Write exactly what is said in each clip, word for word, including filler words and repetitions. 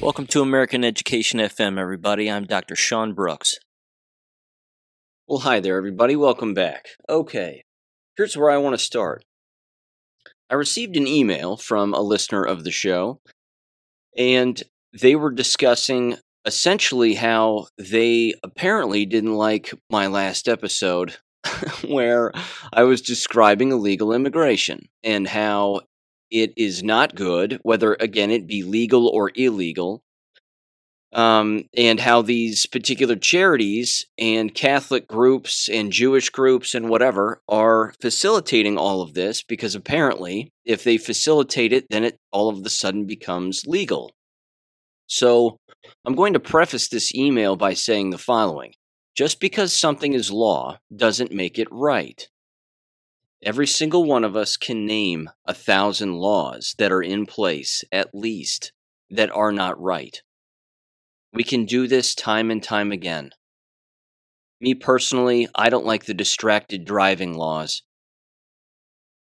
Welcome to American Education F M, everybody. I'm Doctor Sean Brooks. Well, hi there, everybody. Welcome back. Okay, here's where I want to start. I received an email from a listener of the show, and they were discussing essentially how they apparently didn't like my last episode where I was describing illegal immigration and how it is not good, whether, again, it be legal or illegal, um, and how these particular charities and Catholic groups and Jewish groups and whatever are facilitating all of this because apparently if they facilitate it, then it all of a sudden becomes legal. So I'm going to preface this email by saying the following. Just because something is law doesn't make it right. Every single one of us can name a thousand laws that are in place, at least, that are not right. We can do this time and time again. Me personally, I don't like the distracted driving laws.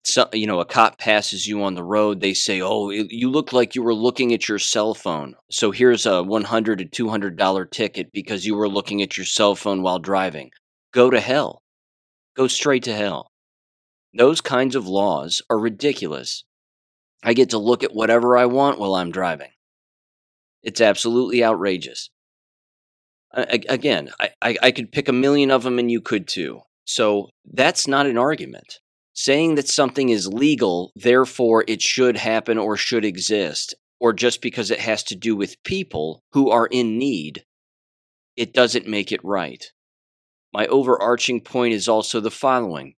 So, you know, a cop passes you on the road, they say, oh, you look like you were looking at your cell phone, so here's a one hundred dollars to two hundred dollars ticket because you were looking at your cell phone while driving. Go to hell. Go straight to hell. Those kinds of laws are ridiculous. I get to look at whatever I want while I'm driving. It's absolutely outrageous. I, again, I, I could pick a million of them and you could too. So that's not an argument. Saying that something is legal, therefore it should happen or should exist, or just because it has to do with people who are in need, it doesn't make it right. My overarching point is also the following.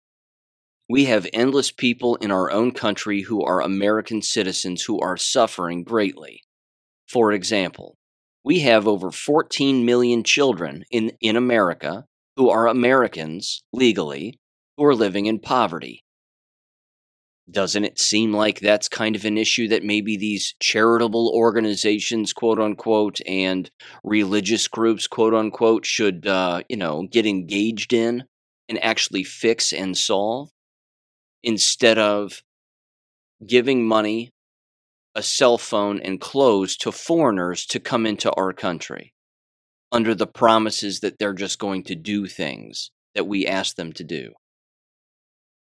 We have endless people in our own country who are American citizens who are suffering greatly. For example, we have over fourteen million children in, in America who are Americans, legally, who are living in poverty. Doesn't it seem like that's kind of an issue that maybe these charitable organizations, quote-unquote, and religious groups, quote-unquote, should, uh, you know, get engaged in and actually fix and solve? Instead of giving money, a cell phone, and clothes to foreigners to come into our country under the promises that they're just going to do things that we ask them to do.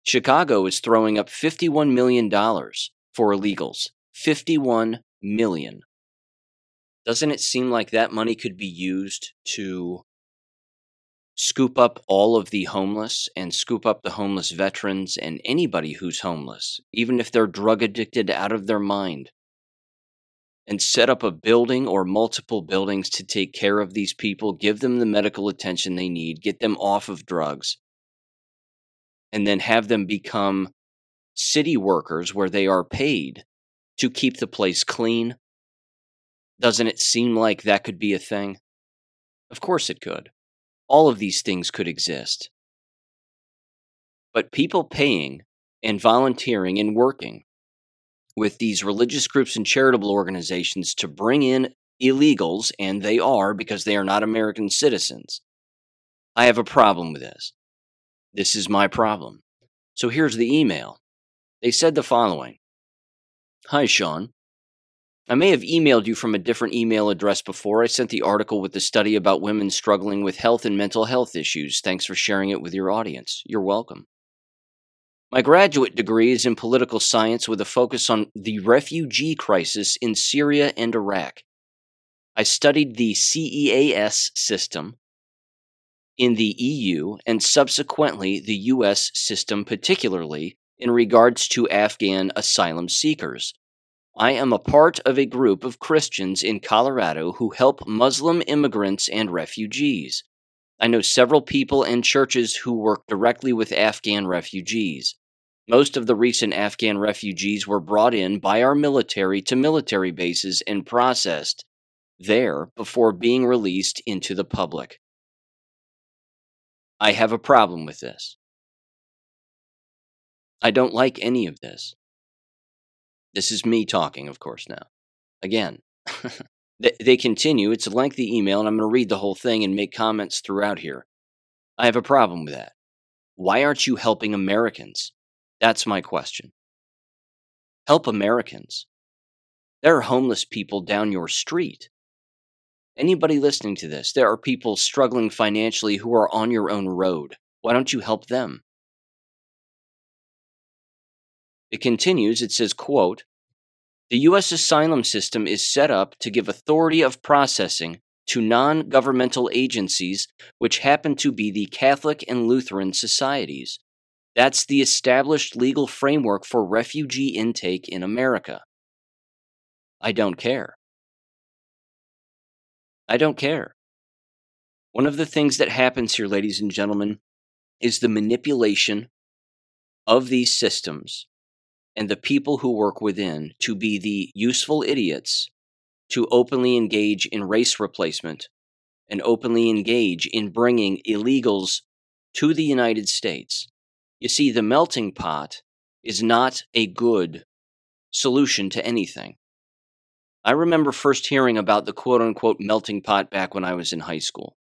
Chicago is throwing up fifty-one million dollars for illegals. fifty-one million dollars. Doesn't it seem like that money could be used to scoop up all of the homeless and scoop up the homeless veterans and anybody who's homeless, even if they're drug addicted out of their mind, and set up a building or multiple buildings to take care of these people, give them the medical attention they need, get them off of drugs, and then have them become city workers where they are paid to keep the place clean? Doesn't it seem like that could be a thing? Of course it could. All of these things could exist. But people paying and volunteering and working with these religious groups and charitable organizations to bring in illegals, and they are because they are not American citizens. I have a problem with this. This is my problem. So here's the email. They said the following. Hi, Sean. I may have emailed you from a different email address before. I sent the article with the study about women struggling with health and mental health issues. Thanks for sharing it with your audience. You're welcome. My graduate degree is in political science with a focus on the refugee crisis in Syria and Iraq. I studied the C E A S system in the E U and subsequently the U S system, particularly in regards to Afghan asylum seekers. I am a part of a group of Christians in Colorado who help Muslim immigrants and refugees. I know several people and churches who work directly with Afghan refugees. Most of the recent Afghan refugees were brought in by our military to military bases and processed there before being released into the public. I have a problem with this. I don't like any of this. This is me talking, of course, now. Again, they continue. It's a lengthy email, and I'm going to read the whole thing and make comments throughout here. I have a problem with that. Why aren't you helping Americans? That's my question. Help Americans. There are homeless people down your street. Anybody listening to this, there are people struggling financially who are on your own road. Why don't you help them? It continues, it says, quote, the U S asylum system is set up to give authority of processing to non-governmental agencies, which happen to be the Catholic and Lutheran societies. That's the established legal framework for refugee intake in America. I don't care. I don't care. One of the things that happens here, ladies and gentlemen, is the manipulation of these systems and the people who work within to be the useful idiots to openly engage in race replacement and openly engage in bringing illegals to the United States. You see, the melting pot is not a good solution to anything. I remember first hearing about the quote-unquote melting pot back when I was in high school.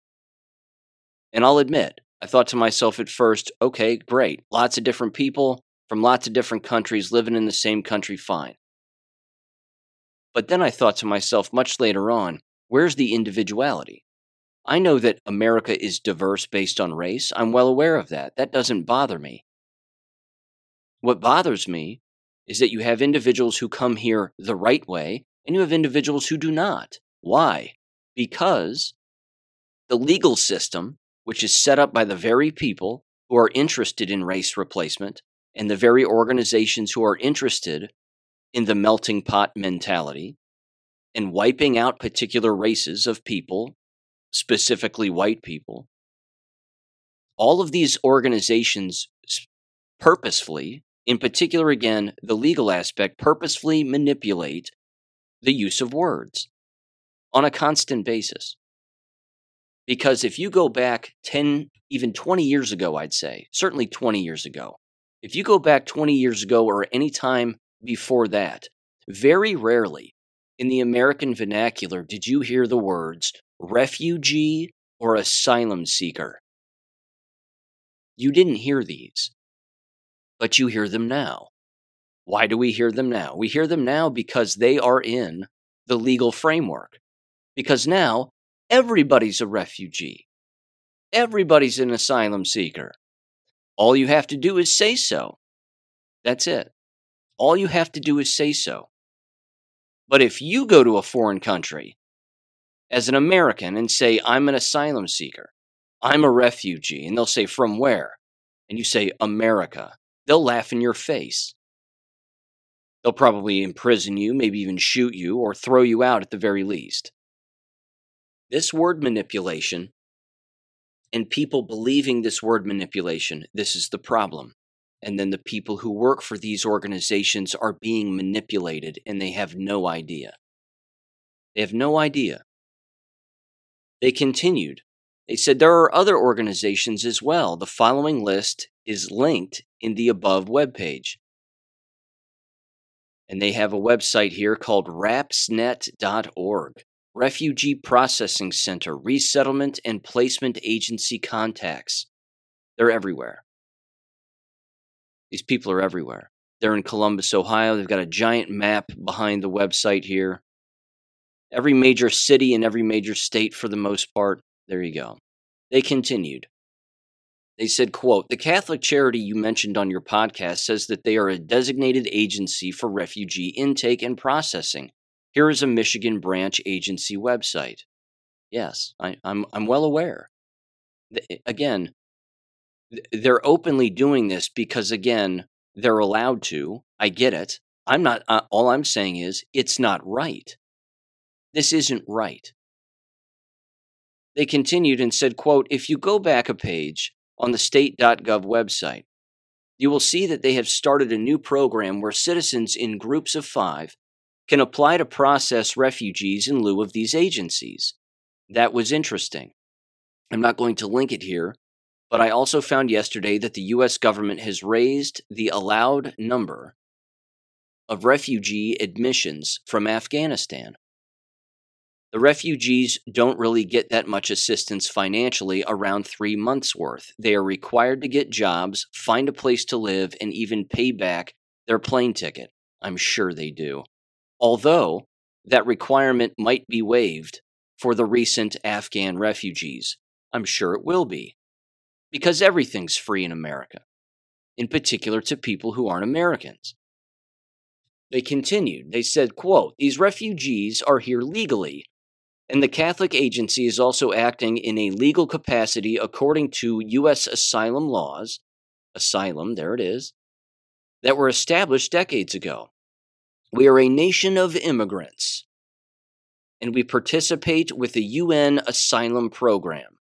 And I'll admit, I thought to myself at first, okay, great, lots of different people from lots of different countries living in the same country, fine. But then I thought to myself much later on, where's the individuality? I know that America is diverse based on race. I'm well aware of that. That doesn't bother me. What bothers me is that you have individuals who come here the right way, and you have individuals who do not. Why? Because the legal system, which is set up by the very people who are interested in race replacement, and the very organizations who are interested in the melting pot mentality and wiping out particular races of people, specifically white people, all of these organizations purposefully, in particular, again, the legal aspect, purposefully manipulate the use of words on a constant basis. Because if you go back ten, even twenty years ago, I'd say, certainly twenty years ago, if you go back twenty years ago or any time before that, very rarely in the American vernacular did you hear the words refugee or asylum seeker. You didn't hear these, but you hear them now. Why do we hear them now? We hear them now because they are in the legal framework. Because now everybody's a refugee. Everybody's an asylum seeker. All you have to do is say so. That's it. All you have to do is say so. But if you go to a foreign country as an American and say, I'm an asylum seeker, I'm a refugee, and they'll say, from where? And you say, America. They'll laugh in your face. They'll probably imprison you, maybe even shoot you, or throw you out at the very least. This word manipulation and people believing this word manipulation, this is the problem. And then the people who work for these organizations are being manipulated, and they have no idea. They have no idea. They continued. They said there are other organizations as well. The following list is linked in the above webpage. And they have a website here called rapsnet dot org, Refugee Processing Center, Resettlement and Placement Agency Contacts. They're everywhere. These people are everywhere. They're in Columbus, Ohio. They've got a giant map behind the website here. Every major city and every major state for the most part. There you go. They continued. They said, quote, the Catholic charity you mentioned on your podcast says that they are a designated agency for refugee intake and processing. Here is a Michigan branch agency website. Yes, I, I'm, I'm well aware. Again, they're openly doing this because, again, they're allowed to. I get it. I'm not, uh, all I'm saying is it's not right. This isn't right. They continued and said, quote, if you go back a page on the state dot gov website, you will see that they have started a new program where citizens in groups of five can apply to process refugees in lieu of these agencies. That was interesting. I'm not going to link it here. But I also found yesterday that the U S government has raised the allowed number of refugee admissions from Afghanistan. The refugees don't really get that much assistance financially, around three months' worth. They are required to get jobs, find a place to live, and even pay back their plane ticket. I'm sure they do. Although that requirement might be waived for the recent Afghan refugees. I'm sure it will be, because everything's free in America, in particular to people who aren't Americans. They continued. They said, quote, "These refugees are here legally, and the Catholic agency is also acting in a legal capacity according to U S asylum laws," asylum, there it is, "that were established decades ago. We are a nation of immigrants, and we participate with the U N asylum program.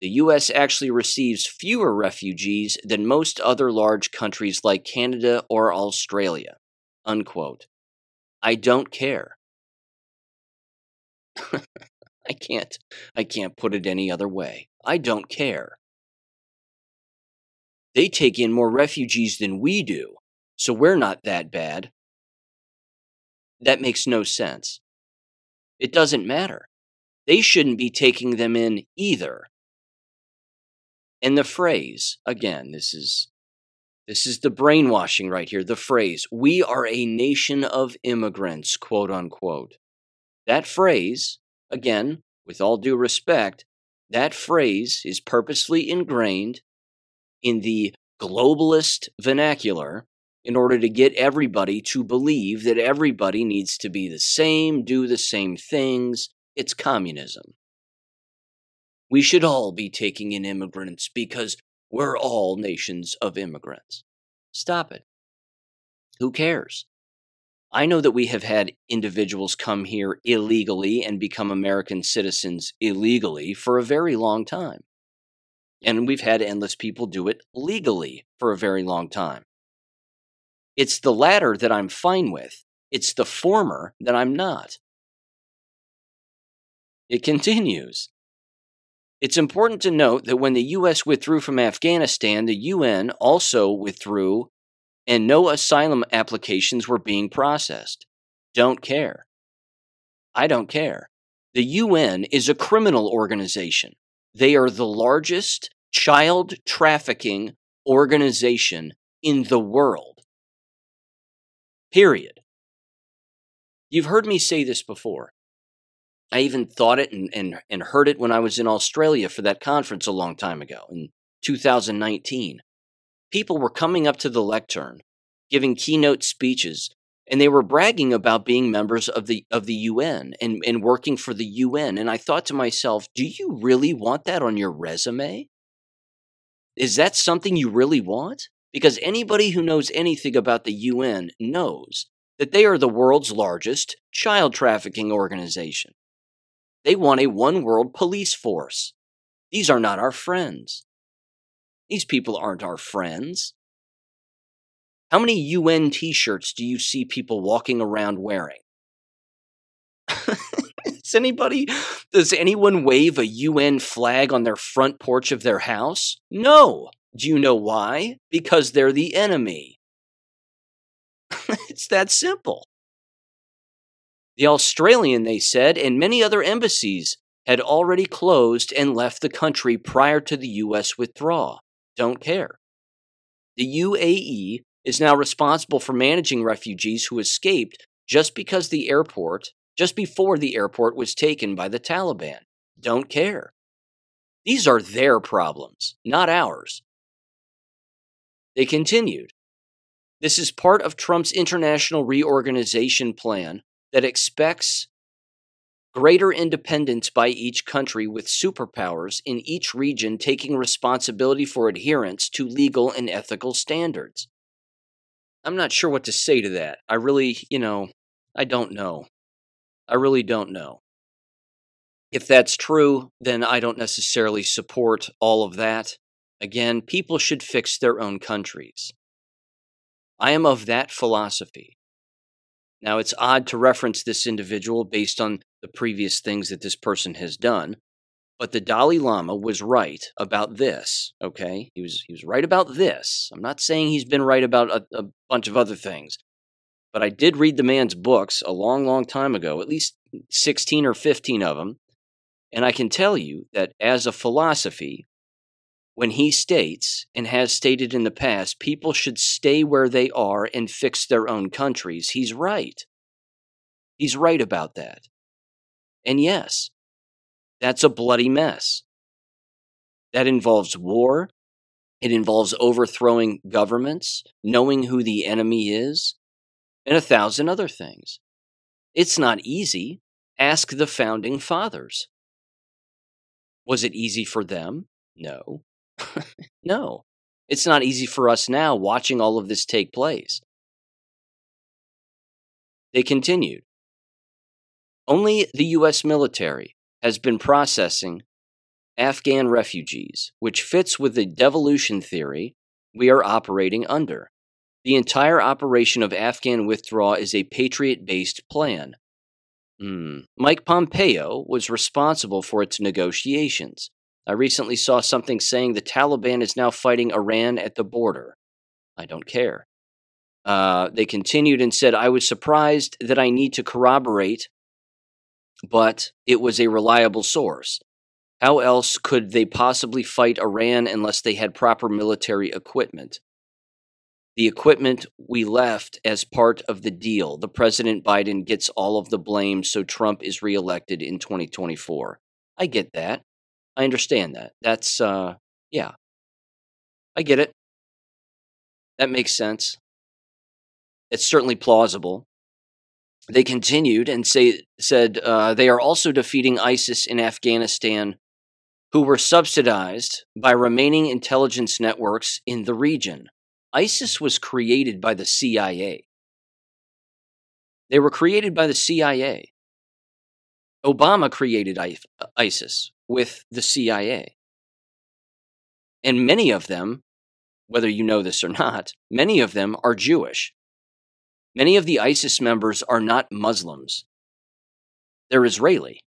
The U S actually receives fewer refugees than most other large countries like Canada or Australia," unquote. I don't care. I can't, I can't put it any other way. I don't care. They take in more refugees than we do, so we're not that bad. That makes no sense. It doesn't matter. They shouldn't be taking them in either. And the phrase, again, this is this is the brainwashing right here, the phrase, "we are a nation of immigrants," quote unquote. That phrase, again, with all due respect, that phrase is purposely ingrained in the globalist vernacular in order to get everybody to believe that everybody needs to be the same, do the same things. It's communism. We should all be taking in immigrants because we're all nations of immigrants. Stop it. Who cares? I know that we have had individuals come here illegally and become American citizens illegally for a very long time. And we've had endless people do it legally for a very long time. It's the latter that I'm fine with. It's the former that I'm not. It continues. It's important to note that when the U S withdrew from Afghanistan, the U N also withdrew, and no asylum applications were being processed. Don't care. I don't care. The U N is a criminal organization. They are the largest child trafficking organization in the world. Period. You've heard me say this before. I even thought it and, and, and heard it when I was in Australia for that conference a long time ago, in two thousand nineteen. People were coming up to the lectern, giving keynote speeches, and they were bragging about being members of the of the U N and, and working for the U N. And I thought to myself, do you really want that on your resume? Is that something you really want? Because anybody who knows anything about the U N knows that they are the world's largest child trafficking organization. They want a one-world police force. These are not our friends. These people aren't our friends. How many U N t-shirts do you see people walking around wearing? Does anybody, does anyone wave a U N flag on their front porch of their house? No. Do you know why? Because they're the enemy. It's that simple. The Australian, they said, and many other embassies had already closed and left the country prior to the U S withdrawal. Don't care. The U A E is now responsible for managing refugees who escaped just because the airport, just before the airport was taken by the Taliban. Don't care. These are their problems, not ours. They continued. This is part of Trump's international reorganization plan that expects greater independence by each country, with superpowers in each region taking responsibility for adherence to legal and ethical standards. I'm not sure what to say to that. I really, you know, I don't know. I really don't know. If that's true, then I don't necessarily support all of that. Again, people should fix their own countries. I am of that philosophy. Now, it's odd to reference this individual based on the previous things that this person has done, but the Dalai Lama was right about this, okay? He was he was right about this. I'm not saying he's been right about a, a bunch of other things, but I did read the man's books a long, long time ago, at least sixteen or fifteen of them, and I can tell you that as a philosophy, when he states, and has stated in the past, people should stay where they are and fix their own countries, he's right. He's right about that. And yes, that's a bloody mess. That involves war. It involves overthrowing governments, knowing who the enemy is, and a thousand other things. It's not easy. Ask the Founding Fathers. Was it easy for them? No. No. It's not easy for us now watching all of this take place. They continued. Only the U S military has been processing Afghan refugees, which fits with the devolution theory we are operating under. The entire operation of Afghan withdrawal is a patriot-based plan. Mm. Mike Pompeo was responsible for its negotiations. I recently saw something saying the Taliban is now fighting Iran at the border. I don't care. Uh, they continued and said, I was surprised that I need to corroborate, but it was a reliable source. How else could they possibly fight Iran unless they had proper military equipment? The equipment we left as part of the deal. The President Biden gets all of the blame, so Trump is reelected in twenty twenty-four. I get that. I understand that. That's, uh, yeah. I get it. That makes sense. It's certainly plausible. They continued and say, said uh, they are also defeating ISIS in Afghanistan, who were subsidized by remaining intelligence networks in the region. ISIS was created by the C I A. They were created by the C I A. Obama created ISIS with the C I A. And many of them, whether you know this or not, many of them are Jewish. Many of the ISIS members are not Muslims. They're Israeli.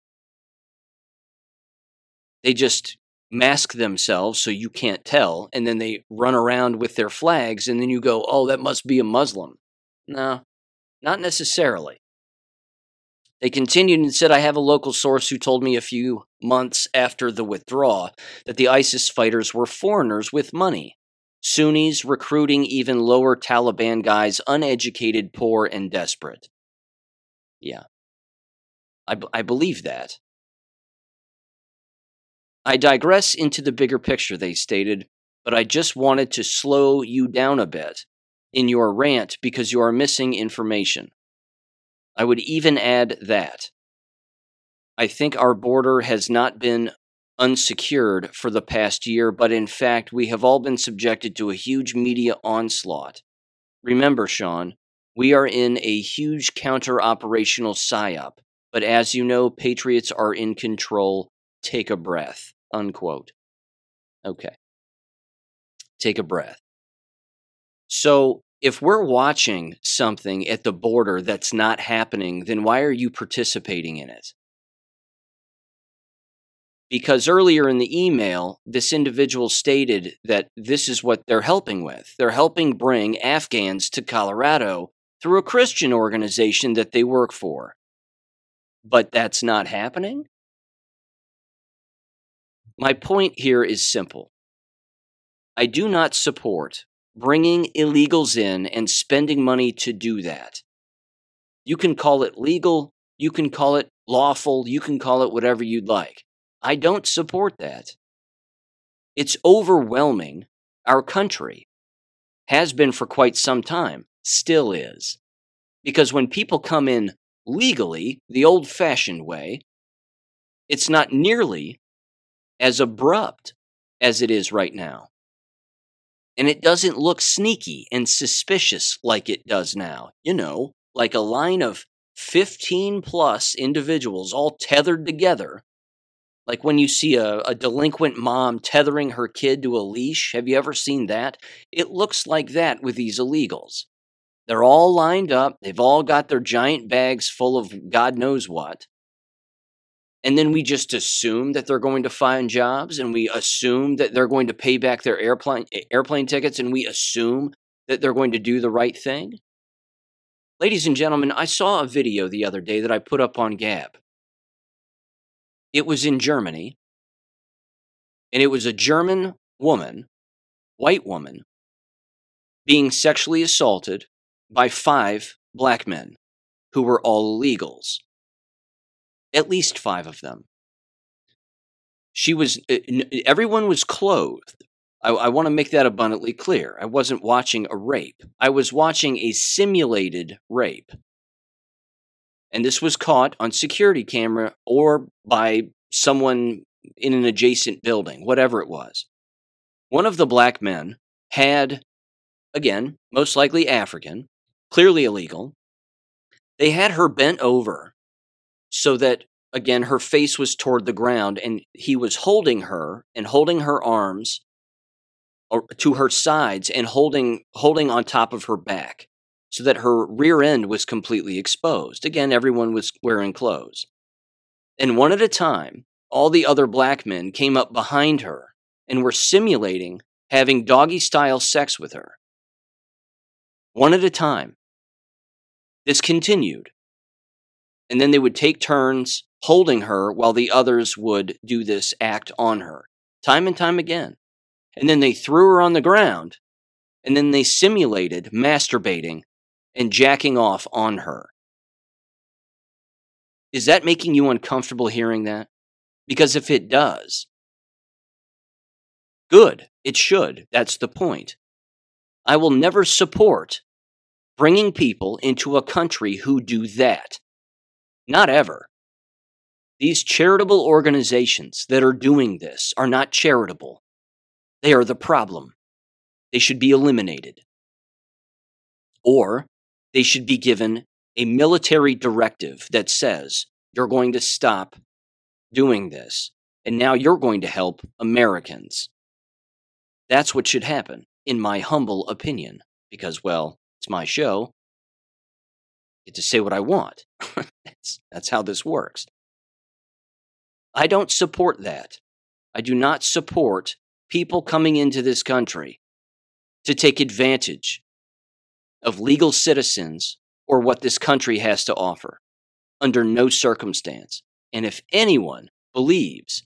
They just mask themselves so you can't tell, and then they run around with their flags, and then you go, oh, that must be a Muslim. No, not necessarily. They continued and said, I have a local source who told me a few months after the withdrawal that the ISIS fighters were foreigners with money, Sunnis recruiting even lower Taliban guys, uneducated, poor, and desperate. Yeah, I, b- I believe that. I digress into the bigger picture, they stated, but I just wanted to slow you down a bit in your rant because you are missing information. I would even add that I think our border has not been unsecured for the past year, but in fact, we have all been subjected to a huge media onslaught. Remember, Sean, we are in a huge counter-operational psyop, but as you know, patriots are in control. Take a breath. Unquote. Okay. Take a breath. So if we're watching something at the border that's not happening, then why are you participating in it? Because earlier in the email, this individual stated that this is what they're helping with. They're helping bring Afghans to Colorado through a Christian organization that they work for. But that's not happening? My point here is simple. I do not support bringing illegals in and spending money to do that. You can call it legal, you can call it lawful, you can call it whatever you'd like. I don't support that. It's overwhelming our country. Has been for quite some time, still is. Because when people come in legally, the old-fashioned way, it's not nearly as abrupt as it is right now. And it doesn't look sneaky and suspicious like it does now. You know, like a line of fifteen plus individuals all tethered together. Like when you see a, a delinquent mom tethering her kid to a leash. Have you ever seen that? It looks like that with these illegals. They're all lined up. They've all got their giant bags full of God knows what. And then we just assume that they're going to find jobs, and we assume that they're going to pay back their airplane airplane tickets, and we assume that they're going to do the right thing. Ladies and gentlemen, I saw a video the other day that I put up on Gab. It was in Germany, and it was a German woman, white woman, being sexually assaulted by five black men who were all illegals. At least five of them. She was, everyone was clothed. I, I want to make that abundantly clear. I wasn't watching a rape. I was watching a simulated rape. And this was caught on security camera or by someone in an adjacent building, whatever it was. One of the black men had, again, most likely African, clearly illegal. They had her bent over so that, again, her face was toward the ground, and he was holding her and holding her arms to her sides and holding holding on top of her back so that her rear end was completely exposed. Again, everyone was wearing clothes. And one at a time, all the other black men came up behind her and were simulating having doggy-style sex with her. One at a time. This continued. And then they would take turns holding her while the others would do this act on her, time and time again. And then they threw her on the ground, and then they simulated masturbating and jacking off on her. Is that making you uncomfortable hearing that? Because if it does, good, it should. That's the point. I will never support bringing people into a country who do that. Not ever. These charitable organizations that are doing this are not charitable. They are the problem. They should be eliminated. Or they should be given a military directive that says, you're going to stop doing this, and now you're going to help Americans. That's what should happen, in my humble opinion, because, well, it's my show. I get to say what I want. that's, that's how this works. I don't support that. I do not support people coming into this country to take advantage of legal citizens or what this country has to offer under no circumstance. And if anyone believes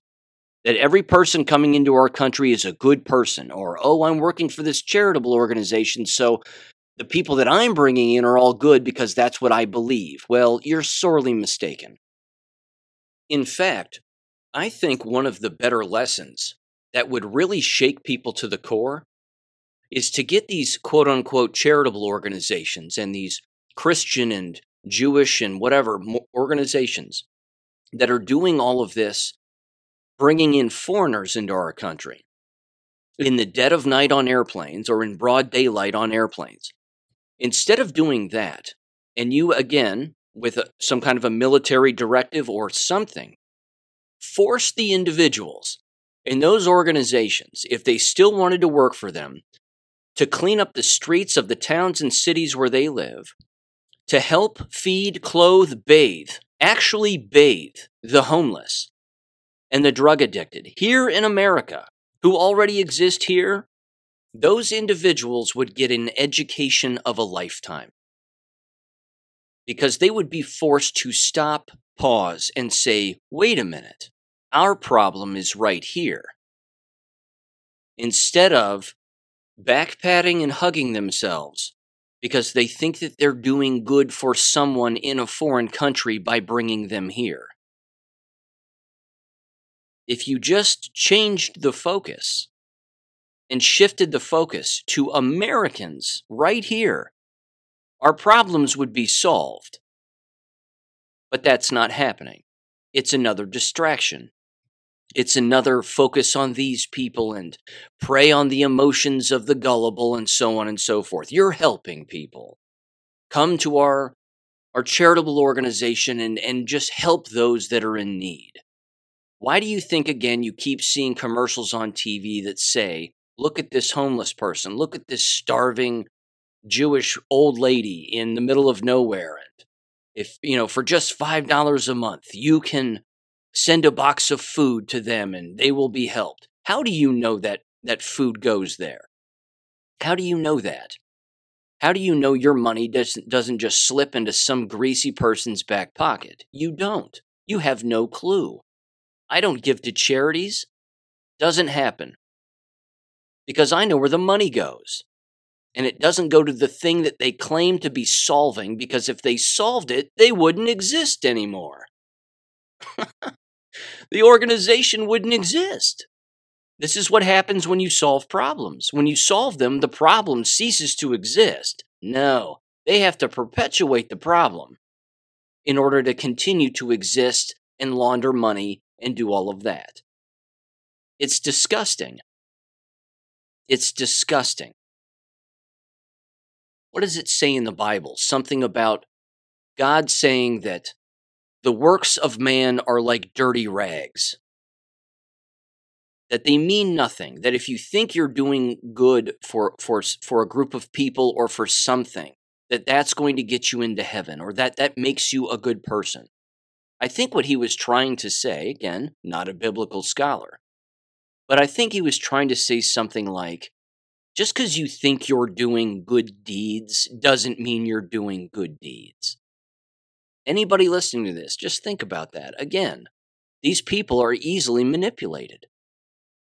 that every person coming into our country is a good person or, oh, I'm working for this charitable organization, so the people that I'm bringing in are all good because that's what I believe, well, you're sorely mistaken. In fact, I think one of the better lessons that would really shake people to the core is to get these quote-unquote charitable organizations and these Christian and Jewish and whatever organizations that are doing all of this, bringing in foreigners into our country in the dead of night on airplanes or in broad daylight on airplanes. Instead of doing that, and you, again, with a, some kind of a military directive or something, force the individuals in those organizations, if they still wanted to work for them, to clean up the streets of the towns and cities where they live, to help feed, clothe, bathe, actually bathe the homeless and the drug addicted here in America, who already exist here, those individuals would get an education of a lifetime. Because they would be forced to stop, pause, and say, wait a minute, our problem is right here. Instead of backpatting and hugging themselves because they think that they're doing good for someone in a foreign country by bringing them here. If you just changed the focus and shifted the focus to Americans right here, our problems would be solved. But that's not happening. It's another distraction. It's another focus on these people and prey on the emotions of the gullible and so on and so forth. You're helping people. Come to our, our charitable organization and, and just help those that are in need. Why do you think, again, you keep seeing commercials on T V that say, look at this homeless person, look at this starving Jewish old lady in the middle of nowhere, and if, you know, for just five dollars a month, you can send a box of food to them and they will be helped. How do you know that that food goes there? How do you know that? How do you know your money doesn't, doesn't just slip into some greasy person's back pocket? You don't. You have no clue. I don't give to charities. Doesn't happen. Because I know where the money goes. and it doesn't go to the thing that they claim to be solving, because if they solved it, they wouldn't exist anymore. The organization wouldn't exist. This is what happens when you solve problems. When you solve them, the problem ceases to exist. No, they have to perpetuate the problem in order to continue to exist and launder money and do all of that. It's disgusting. It's disgusting. What does it say in the Bible? Something about God saying that the works of man are like dirty rags, that they mean nothing, that if you think you're doing good for, for, for a group of people or for something, that that's going to get you into heaven, or that that makes you a good person. I think what he was trying to say, again, not a biblical scholar, but I think he was trying to say something like, just because you think you're doing good deeds doesn't mean you're doing good deeds. Anybody listening to this, just think about that. Again, these people are easily manipulated.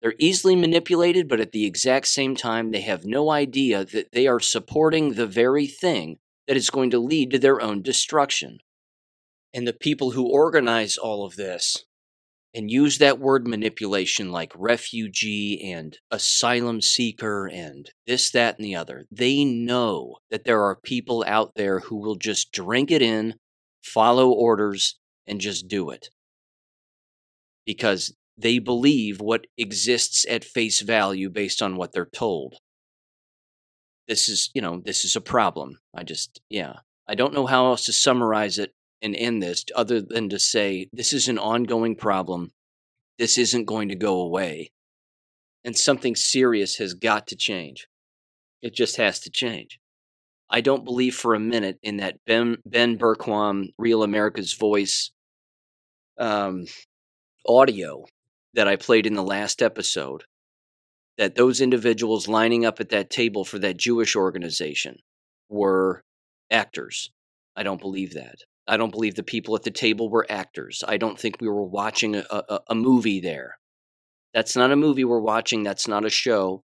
They're easily manipulated, but at the exact same time, they have no idea that they are supporting the very thing that is going to lead to their own destruction. And the people who organize all of this and use that word manipulation like refugee and asylum seeker and this, that, and the other, they know that there are people out there who will just drink it in, follow orders, and just do it. Because they believe what exists at face value based on what they're told. This is, you know, this is a problem. I just, yeah. I don't know how else to summarize it and end this other than to say this is an ongoing problem. This isn't going to go away. And something serious has got to change. It just has to change. I don't believe for a minute in that Ben, Ben Berquam, Real America's Voice um, audio that I played in the last episode, that those individuals lining up at that table for that Jewish organization were actors. I don't believe that. I don't believe the people at the table were actors. I don't think we were watching a, a, a movie there. That's not a movie we're watching. That's not a show.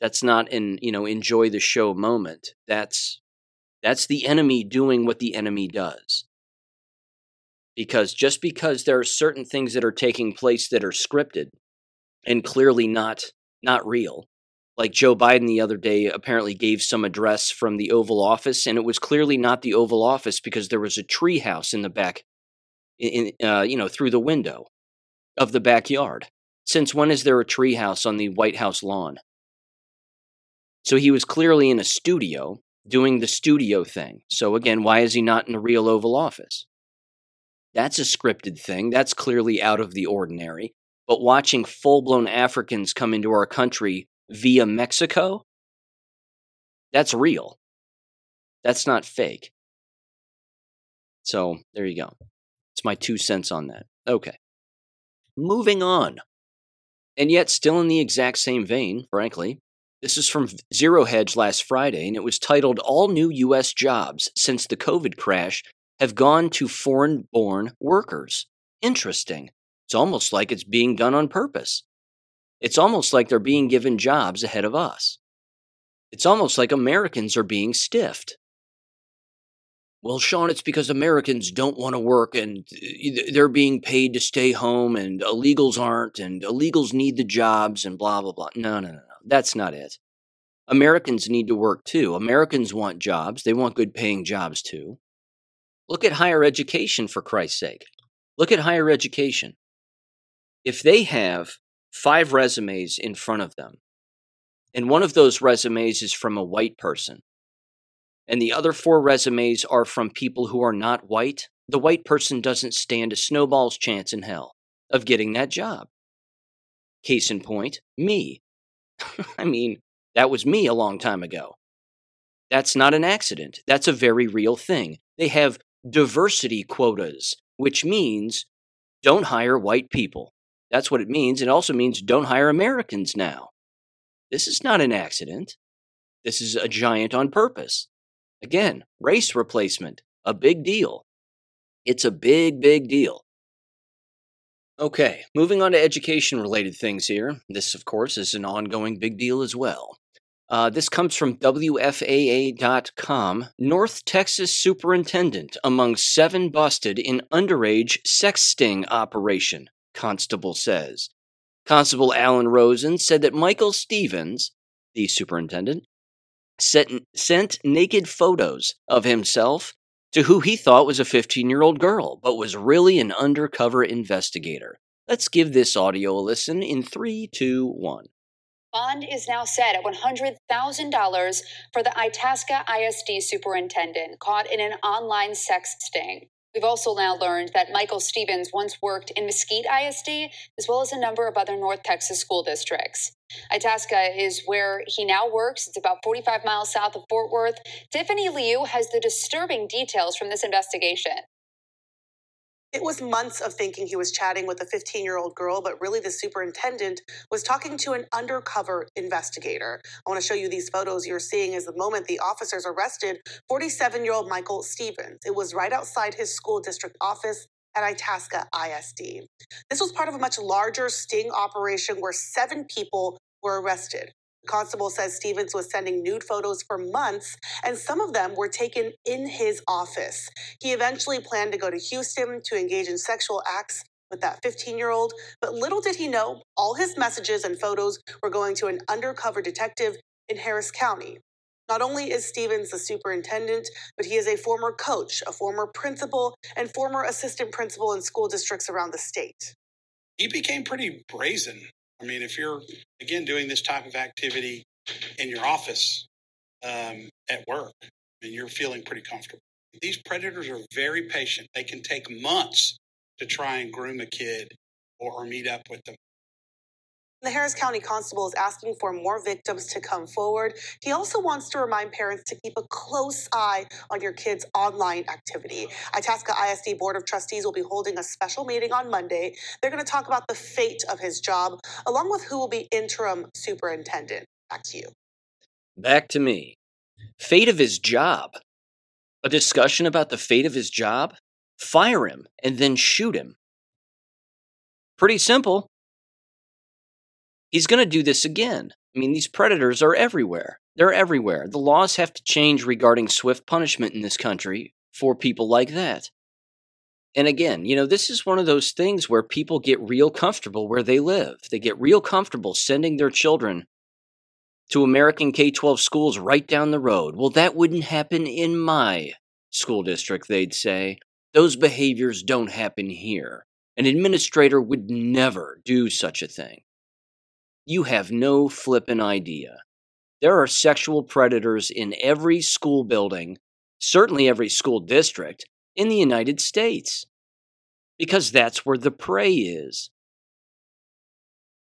That's not an, you know, enjoy the show moment. That's that's the enemy doing what the enemy does. Because just because there are certain things that are taking place that are scripted and clearly not not real, like Joe Biden the other day apparently gave some address from the Oval Office, and it was clearly not the Oval Office because there was a treehouse in the back, in uh, you know, through the window of the backyard. Since when is there a treehouse on the White House lawn? So he was clearly in a studio doing the studio thing. So again, why is he not in the real Oval Office? That's a scripted thing. That's clearly out of the ordinary. But watching full-blown Africans come into our country via Mexico, that's real. That's not fake. So there you go. It's my two cents on that. Okay. Moving on. And yet still in the exact same vein, frankly. This is from Zero Hedge last Friday, and it was titled, All New U S Jobs Since the COVID Crash Have Gone to Foreign-Born Workers. Interesting. It's almost like it's being done on purpose. It's almost like they're being given jobs ahead of us. It's almost like Americans are being stiffed. Well, Sean, it's because Americans don't want to work, and they're being paid to stay home, and illegals aren't, and illegals need the jobs, and blah, blah, blah. No, no, no. That's not it. Americans need to work too. Americans want jobs. They want good paying jobs too. Look at higher education, for Christ's sake. Look at higher education. If they have five resumes in front of them, and one of those resumes is from a white person, and the other four resumes are from people who are not white, the white person doesn't stand a snowball's chance in hell of getting that job. Case in point, me. I mean, that was me a long time ago. That's not an accident. That's a very real thing. They have diversity quotas, which means don't hire white people. That's what it means. It also means don't hire Americans now. This is not an accident. This is a giant on purpose. Again, race replacement, a big deal. It's a big, big deal. Okay, moving on to education-related things here. This, of course, is an ongoing big deal as well. Uh, this comes from W F A A dot com. North Texas superintendent among seven busted in underage sex sting operation, constable says. Constable Alan Rosen said that Michael Stevens, the superintendent, sent, sent naked photos of himself to who he thought was a fifteen-year-old girl, but was really an undercover investigator. Let's give this audio a listen in three, two, one. Bond is now set at one hundred thousand dollars for the Itasca I S D superintendent caught in an online sex sting. We've also now learned that Michael Stevens once worked in Mesquite I S D, as well as a number of other North Texas school districts. Itasca is where he now works. It's about forty-five miles south of Fort Worth. Tiffany Liu has the disturbing details from this investigation. It was months of thinking he was chatting with a fifteen-year-old girl, but really the superintendent was talking to an undercover investigator. I want to show you these photos you're seeing as the moment the officers arrested forty-seven-year-old Michael Stevens. It was right outside his school district office at Itasca I S D. This was part of a much larger sting operation where seven people were arrested. The constable says Stevens was sending nude photos for months, and some of them were taken in his office. He eventually planned to go to Houston to engage in sexual acts with that fifteen-year-old, but little did he know, all his messages and photos were going to an undercover detective in Harris County. Not only is Stevens the superintendent, but he is a former coach, a former principal, and former assistant principal in school districts around the state. He became pretty brazen. I mean, if you're, again, doing this type of activity in your office, um, at work, I mean, you're feeling pretty comfortable. These predators are very patient. They can take months to try and groom a kid or, or meet up with them. The Harris County Constable is asking for more victims to come forward. He also wants to remind parents to keep a close eye on your kids' online activity. Itasca I S D Board of Trustees will be holding a special meeting on Monday. They're going to talk about the fate of his job, along with who will be interim superintendent. Back to you. Back to me. Fate of his job. A discussion about the fate of his job? Fire him and then shoot him. Pretty simple. He's going to do this again. I mean, these predators are everywhere. They're everywhere. The laws have to change regarding swift punishment in this country for people like that. And again, you know, this is one of those things where people get real comfortable where they live. They get real comfortable sending their children to American K twelve schools right down the road. Well, that wouldn't happen in my school district, they'd say. Those behaviors don't happen here. An administrator would never do such a thing. You have no flippin' idea. There are sexual predators in every school building, certainly every school district, in the United States. Because that's where the prey is.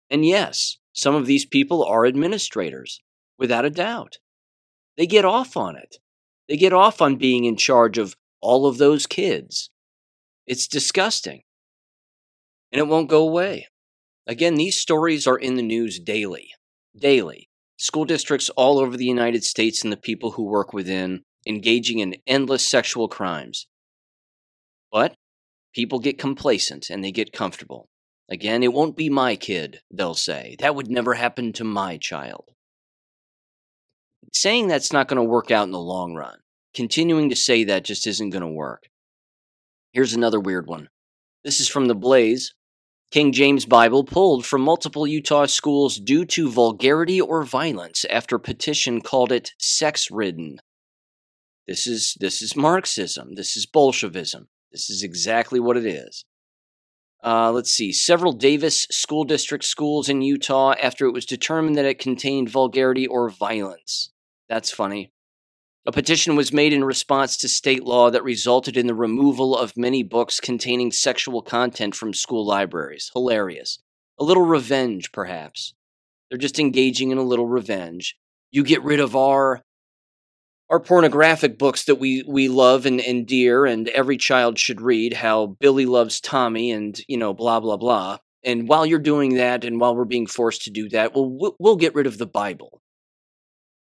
And yes, some of these people are administrators, without a doubt. They get off on it. They get off on being in charge of all of those kids. It's disgusting. And it won't go away. Again, these stories are in the news daily, daily. School districts all over the United States and the people who work within engaging in endless sexual crimes. But people get complacent and they get comfortable. Again, it won't be my kid, they'll say. That would never happen to my child. Saying that's not going to work out in the long run. Continuing to say that just isn't going to work. Here's another weird one. This is from The Blaze. King James Bible pulled from multiple Utah schools due to vulgarity or violence after petition called it sex-ridden. This is, this is Marxism. This is Bolshevism. This is exactly what it is. Uh, let's see. Several Davis school district schools in Utah after it was determined that it contained vulgarity or violence. That's funny. A petition was made in response to state law that resulted in the removal of many books containing sexual content from school libraries. Hilarious. A little revenge, perhaps. They're just engaging in a little revenge. You get rid of our our pornographic books that we, we love and, and dear and every child should read, how Billy loves Tommy and, you know, blah, blah, blah. And while you're doing that and while we're being forced to do that, we'll, we'll get rid of the Bible.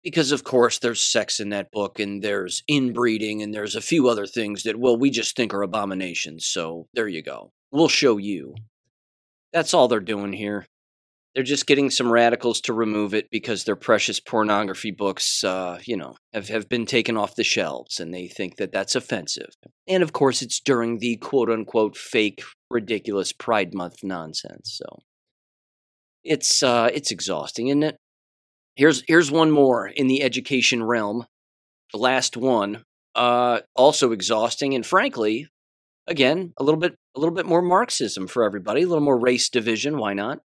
Because, of course, there's sex in that book, and there's inbreeding, and there's a few other things that, well, we just think are abominations, so there you go. We'll show you. That's all they're doing here. They're just getting some radicals to remove it because their precious pornography books, uh, you know, have, have been taken off the shelves, and they think that that's offensive. And of course, it's during the quote-unquote fake, ridiculous Pride Month nonsense. So it's uh, it's exhausting, isn't it? Here's here's one more in the education realm. The last one, uh, also exhausting, and frankly, again, a little bit a little bit more Marxism for everybody, a little more race division. Why not?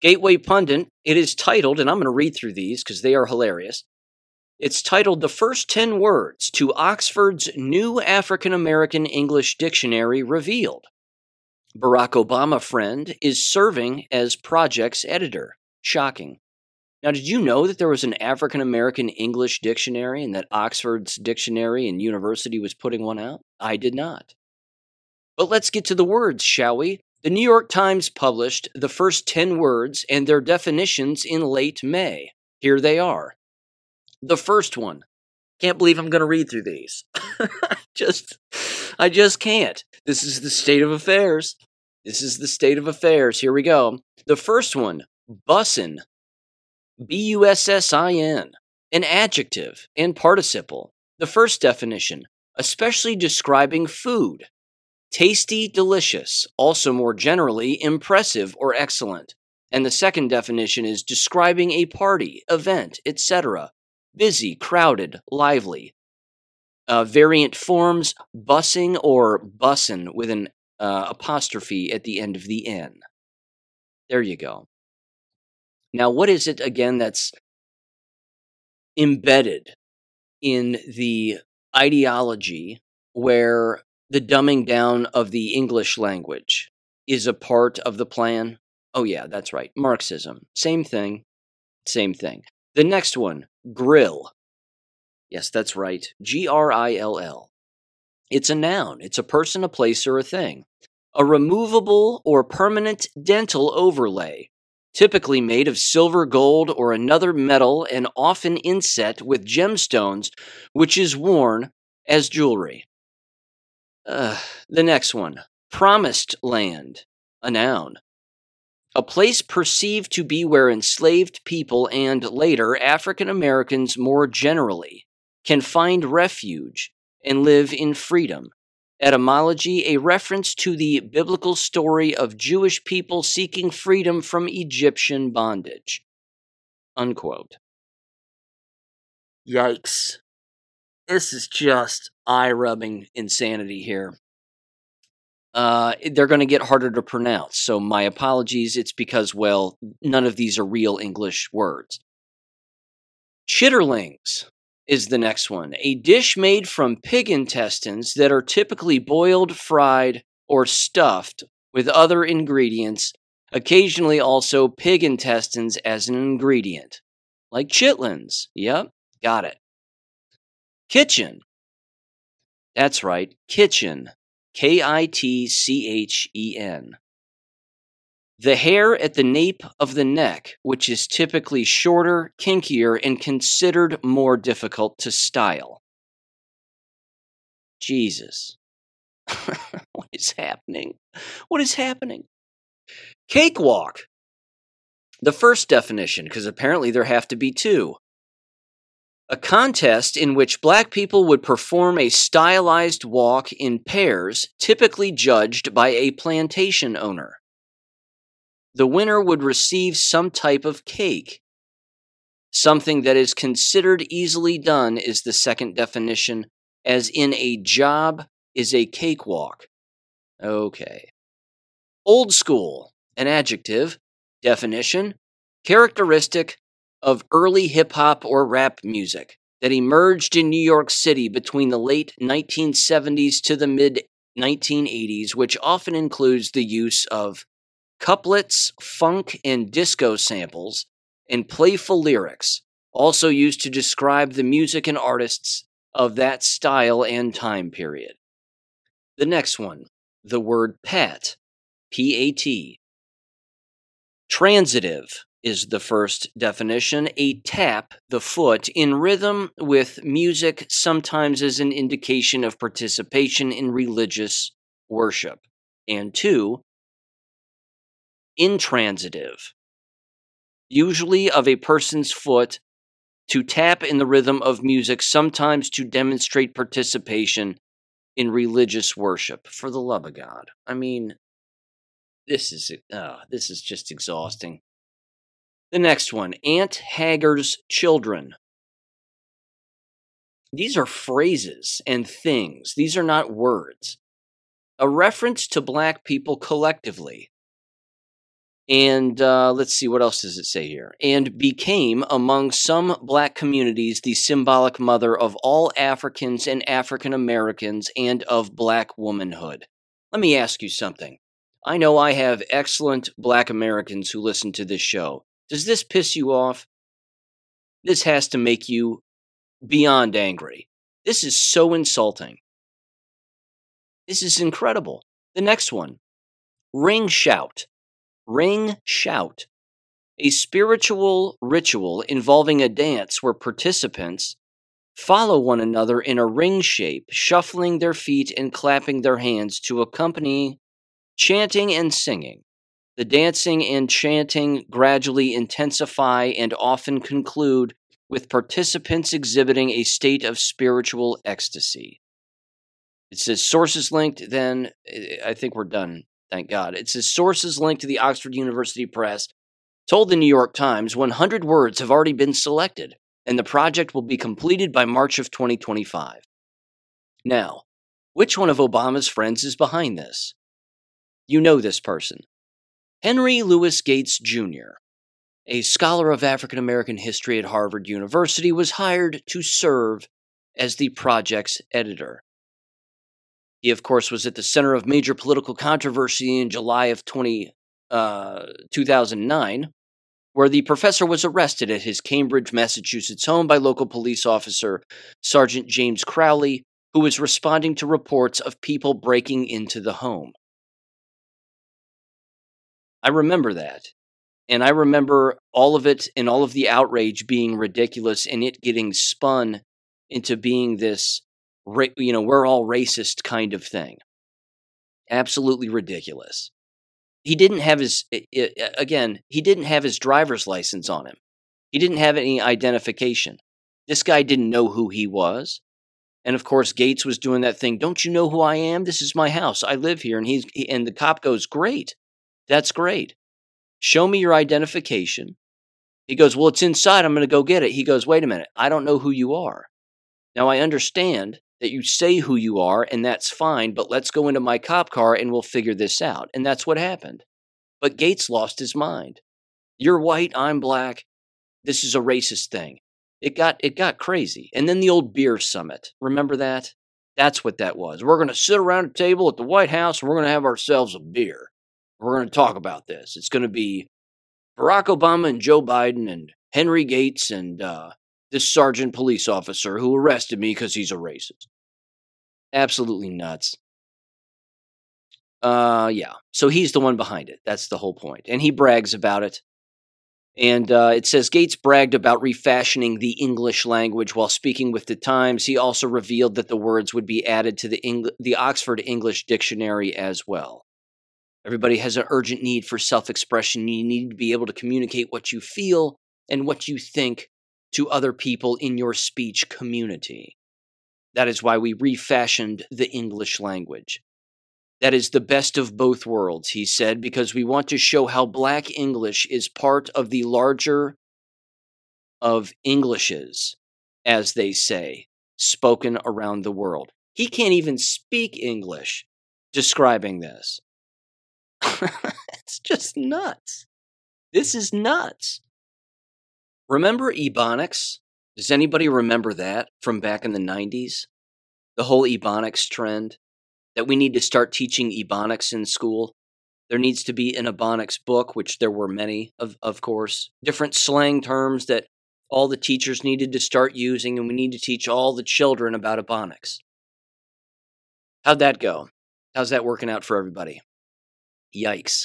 Gateway Pundit, it is titled, and I'm going to read through these because they are hilarious. It's titled, The First ten Words to Oxford's New African American English Dictionary Revealed. Barack Obama friend is serving as project's editor. Shocking. Now, did you know that there was an African American English dictionary and that Oxford's dictionary and university was putting one out? I did not. But let's get to the words, shall we? The New York Times published the first ten words and their definitions in late May. Here they are. The first one. Can't believe I'm going to read through these. just, I just can't. This is the state of affairs. This is the state of affairs. Here we go. The first one, bussin. B U S S I N. An adjective and participle. The first definition, especially describing food. Tasty, delicious, also more generally, impressive or excellent. And the second definition is describing a party, event, et cetera. Busy, crowded, lively. Uh, variant forms, bussing or bussin with an uh, apostrophe at the end of the N. There you go. Now, what is it, again, that's embedded in the ideology where the dumbing down of the English language is a part of the plan? Oh, yeah, that's right. Marxism. Same thing. Same thing. The next one, grill. Yes, that's right. G R I L L. It's a noun. It's a person, a place, or a thing. A removable or permanent dental overlay, typically made of silver, gold, or another metal, and often inset with gemstones, which is worn as jewelry. Uh, the next one, promised land, a noun. A place perceived to be where enslaved people and later African Americans more generally can find refuge and live in freedom. Etymology, a reference to the biblical story of Jewish people seeking freedom from Egyptian bondage. Unquote. Yikes. This is just eye-rubbing insanity here. Uh, they're going to get harder to pronounce, so my apologies. It's because, well, none of these are real English words. Chitterlings is the next one. A dish made from pig intestines that are typically boiled, fried, or stuffed with other ingredients, occasionally also pig intestines as an ingredient. Like chitlins. Yep, got it. Kitchen. That's right, kitchen. K I T C H E N. The hair at the nape of the neck, which is typically shorter, kinkier, and considered more difficult to style. Jesus. What is happening? What is happening? Cakewalk. The first definition, because apparently there have to be two. A contest in which black people would perform a stylized walk in pairs, typically judged by a plantation owner. The winner would receive some type of cake. Something that is considered easily done is the second definition, as in a job is a cakewalk. Okay. Old school, an adjective. Definition, characteristic of early hip-hop or rap music that emerged in New York City between the late nineteen seventies to the mid nineteen eighties, which often includes the use of couplets, funk, and disco samples, and playful lyrics, also used to describe the music and artists of that style and time period. The next one, the word pat, P A T. Transitive is the first definition, a tap, the foot, in rhythm with music, sometimes as an indication of participation in religious worship. And two, intransitive, usually of a person's foot, to tap in the rhythm of music, sometimes to demonstrate participation in religious worship. For the love of God. I mean, this is oh, this is just exhausting. The next one, Aunt Hagar's children. These are phrases and things. These are not words. A reference to black people collectively. And uh, let's see, what else does it say here? And became, among some black communities, the symbolic mother of all Africans and African Americans and of black womanhood. Let me ask you something. I know I have excellent black Americans who listen to this show. Does this piss you off? This has to make you beyond angry. This is so insulting. This is incredible. The next one, ring shout. Ring shout. A spiritual ritual involving a dance where participants follow one another in a ring shape, shuffling their feet and clapping their hands to accompany chanting and singing. The dancing and chanting gradually intensify and often conclude with participants exhibiting a state of spiritual ecstasy. It says sources linked, then I think we're done, thank God. It says sources linked to the Oxford University Press told the New York Times one hundred words have already been selected, and the project will be completed by March of twenty twenty-five. Now, which one of Obama's friends is behind this? You know this person. Henry Louis Gates Junior, a scholar of African American history at Harvard University, was hired to serve as the project's editor. He, of course, was at the center of major political controversy in July of twenty, uh, two thousand nine, where the professor was arrested at his Cambridge, Massachusetts home by local police officer Sergeant James Crowley, who was responding to reports of people breaking into the home. I remember that. And I remember all of it and all of the outrage being ridiculous and it getting spun into being this, you know, we're all racist kind of thing. Absolutely ridiculous. He didn't have his, again, he didn't have his driver's license on him. He didn't have any identification. This guy didn't know who he was. And of course, Gates was doing that thing. Don't you know who I am? This is my house. I live here. And he's, and the cop goes, great. That's great. Show me your identification. He goes, well, it's inside. I'm going to go get it. He goes, wait a minute. I don't know who you are. Now, I understand that you say who you are, and that's fine, but let's go into my cop car and we'll figure this out. And that's what happened. But Gates lost his mind. You're white. I'm black. This is a racist thing. It got it got crazy. And then the old beer summit. Remember that? That's what that was. We're going to sit around a table at the White House and we're going to have ourselves a beer. We're going to talk about this. It's going to be Barack Obama and Joe Biden and Henry Gates and uh, this sergeant police officer who arrested me because he's a racist. Absolutely nuts. Uh, yeah. So he's the one behind it. That's the whole point. And he brags about it. And uh, it says Gates bragged about refashioning the English language while speaking with the Times. He also revealed that the words would be added to the Eng- the Oxford English Dictionary as well. Everybody has an urgent need for self-expression. You need to be able to communicate what you feel and what you think to other people in your speech community. That is why we refashioned the English language. That is the best of both worlds, he said, because we want to show how Black English is part of the larger of Englishes, as they say, spoken around the world. He can't even speak English describing this. It's just nuts. This is nuts. Remember Ebonics? Does anybody remember that from back in the nineties? The whole Ebonics trend? That we need to start teaching Ebonics in school? There needs to be an Ebonics book, which there were many, of, of course. Different slang terms that all the teachers needed to start using, and we need to teach all the children about Ebonics. How'd that go? How's that working out for everybody? Yikes.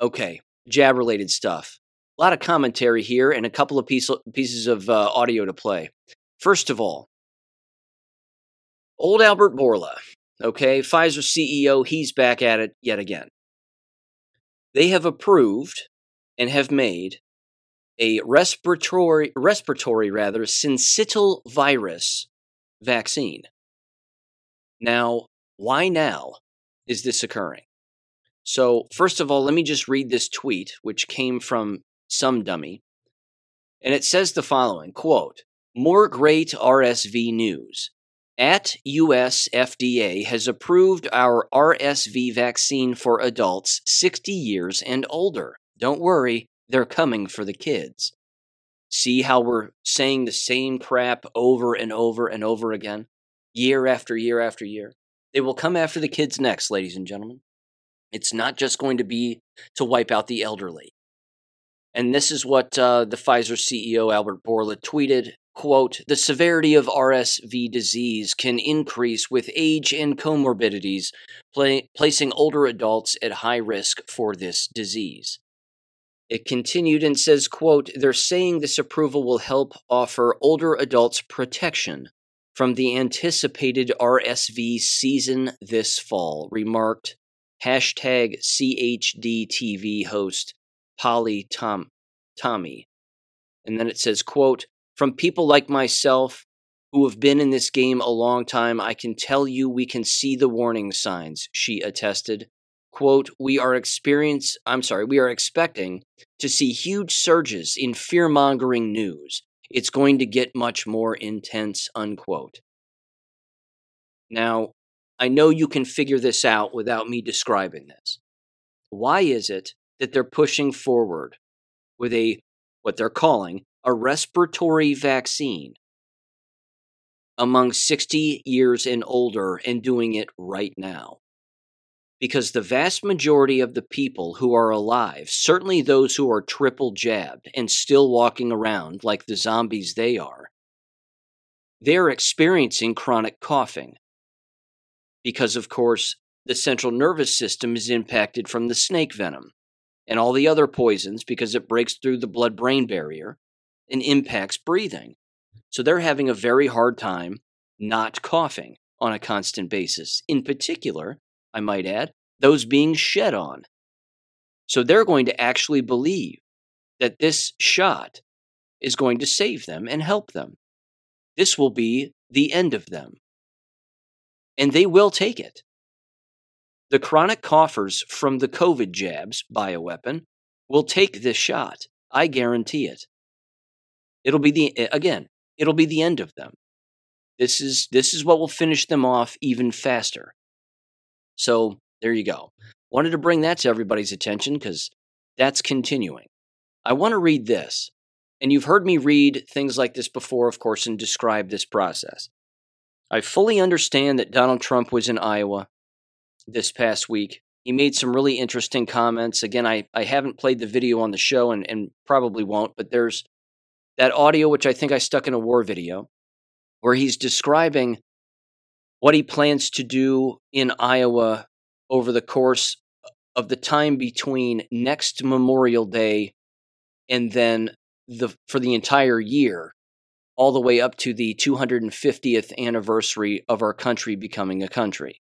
Okay, jab-related stuff. A lot of commentary here and a couple of piece, pieces of uh, audio to play. First of all, old Albert Bourla, okay, Pfizer C E O, he's back at it yet again. They have approved and have made a respiratory, respiratory rather, syncytial virus vaccine. Now, why now is this occurring? So, first of all, let me just read this tweet, which came from some dummy, and it says the following, quote, "More great R S V news. At U S F D A has approved our R S V vaccine for adults sixty years and older. Don't worry, they're coming for the kids." See how we're saying the same crap over and over and over again, year after year after year? They will come after the kids next, ladies and gentlemen. It's not just going to be to wipe out the elderly. And this is what uh, the Pfizer C E O Albert Bourla tweeted. Quote, "The severity of R S V disease can increase with age and comorbidities, play, placing older adults at high risk for this disease." It continued and says, quote, "They're saying this approval will help offer older adults protection from the anticipated R S V season this fall," remarked hashtag C H D T V host Polly Tom- Tommy. And then it says, quote, "From people like myself who have been in this game a long time, I can tell you we can see the warning signs," she attested. Quote, we are experience, I'm sorry, we are expecting to see huge surges in fear-mongering news. It's going to get much more intense," unquote. Now, I know you can figure this out without me describing this. Why is it that they're pushing forward with a, what they're calling, a respiratory vaccine among sixty years and older and doing it right now? Because the vast majority of the people who are alive, certainly those who are triple jabbed and still walking around like the zombies they are, they're experiencing chronic coughing. Because, of course, the central nervous system is impacted from the snake venom and all the other poisons because it breaks through the blood-brain barrier and impacts breathing. So they're having a very hard time not coughing on a constant basis. In particular, I might add, those being shed on. So they're going to actually believe that this shot is going to save them and help them. This will be the end of them. And they will take it. The chronic coughers from the COVID jabs, bioweapon, will take this shot. I guarantee it. It'll be the, again, it'll be the end of them. This is, this is what will finish them off even faster. So there you go. Wanted to bring that to everybody's attention because that's continuing. I want to read this. And you've heard me read things like this before, of course, and describe this process. I fully understand that Donald Trump was in Iowa this past week. He made some really interesting comments. Again, I, I haven't played the video on the show and, and probably won't, but there's that audio, which I think I stuck in a war video, where he's describing what he plans to do in Iowa over the course of the time between next Memorial Day and then the for the entire year, all the way up to the two hundred fiftieth anniversary of our country becoming a country.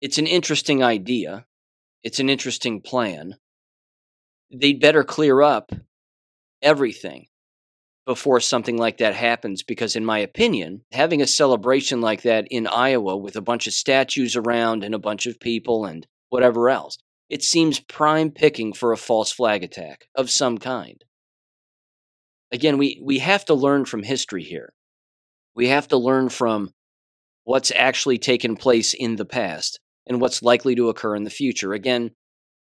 It's an interesting idea. It's an interesting plan. They'd better clear up everything before something like that happens, because in my opinion, having a celebration like that in Iowa with a bunch of statues around and a bunch of people and whatever else, it seems prime picking for a false flag attack of some kind. Again, we, we have to learn from history here. We have to learn from what's actually taken place in the past and what's likely to occur in the future. Again,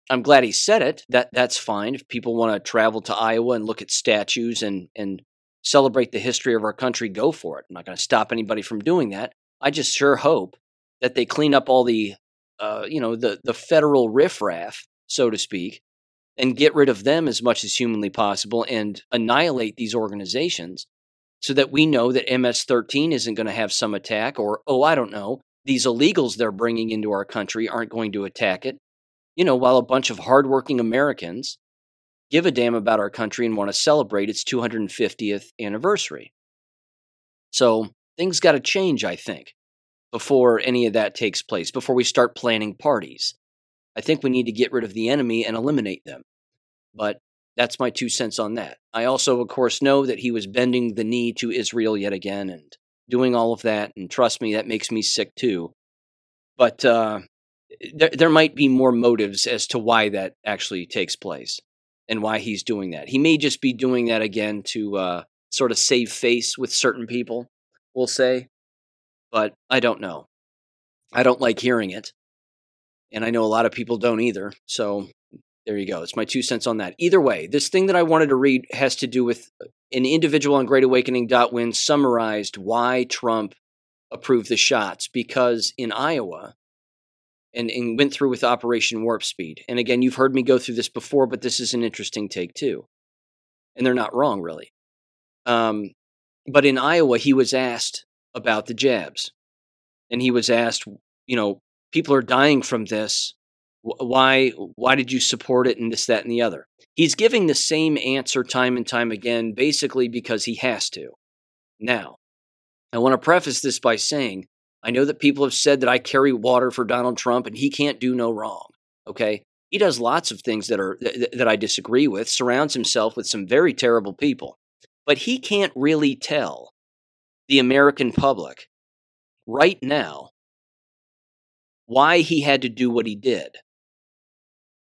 I'm glad he said it. That that's fine. If people want to travel to Iowa and look at statues and, and celebrate the history of our country, go for it. I'm not going to stop anybody from doing that. I just sure hope that they clean up all the, uh, you know, the the federal riffraff, so to speak, and get rid of them as much as humanly possible and annihilate these organizations so that we know that M S thirteen isn't going to have some attack or, oh, I don't know, these illegals they're bringing into our country aren't going to attack it. You know, while a bunch of hardworking Americans give a damn about our country and want to celebrate its two hundred fiftieth anniversary. So things got to change, I think, before any of that takes place, before we start planning parties. I think we need to get rid of the enemy and eliminate them. But That's my two cents on that. I also, of course, know that he was bending the knee to Israel yet again and doing all of that. And trust me, that makes me sick too. But uh, there, there might be more motives as to why that actually takes place and why he's doing that. He may just be doing that again to uh, sort of save face with certain people, we'll say. But I don't know. I don't like hearing it. And I know a lot of people don't either. So there you go. It's my two cents on that. Either way, this thing that I wanted to read has to do with an individual on great awakening dot win summarized why Trump approved the shots, because in Iowa, and, and went through with Operation Warp Speed. And again, you've heard me go through this before, but this is an interesting take too. And they're not wrong, really. Um, but in Iowa, he was asked about the jabs. And he was asked, you know, people are dying from this. Why, why did you support it and this, that, and the other? He's giving the same answer time and time again, basically because he has to. Now, I want to preface this by saying, I know that people have said that I carry water for Donald Trump and he can't do no wrong, okay? He does lots of things that are th- that I disagree with, surrounds himself with some very terrible people. But he can't really tell the American public right now why he had to do what he did.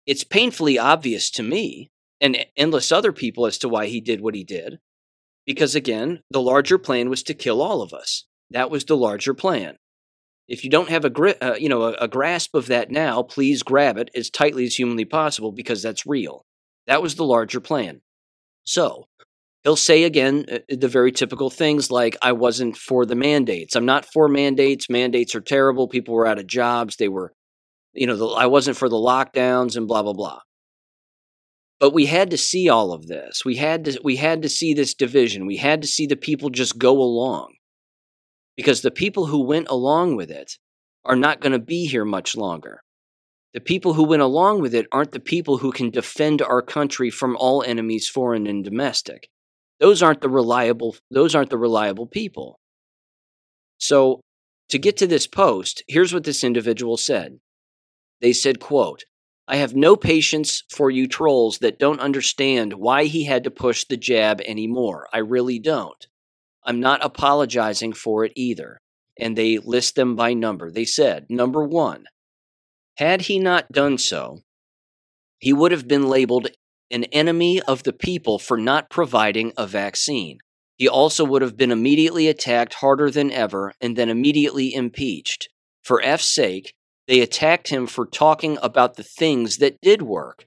It's painfully obvious to me and endless other people as to why he did what he did, because again, the larger plan was to kill all of us. That was the larger plan. If you don't have a gri- uh, you know a, a grasp of that now, please grab it as tightly as humanly possible, because that's real. That was the larger plan. So he'll say again uh, the very typical things like, I wasn't for the mandates. I'm not for mandates. Mandates are terrible. People were out of jobs. They were, you know, the, I wasn't for the lockdowns and blah, blah, blah. But we had to see all of this. We had to, we had to see this division. We had to see the people just go along, because the people who went along with it are not going to be here much longer. The people who went along with it aren't the people who can defend our country from all enemies, foreign and domestic. Those aren't the reliable, those aren't the reliable people. So to get to this post, here's what this individual said. They said, quote, I have no patience for you trolls that don't understand why he had to push the jab anymore. I really don't. I'm not apologizing for it either. And they list them by number. They said, number one, had he not done so, he would have been labeled an enemy of the people for not providing a vaccine. He also would have been immediately attacked harder than ever and then immediately impeached. For F's sake, they attacked him for talking about the things that did work.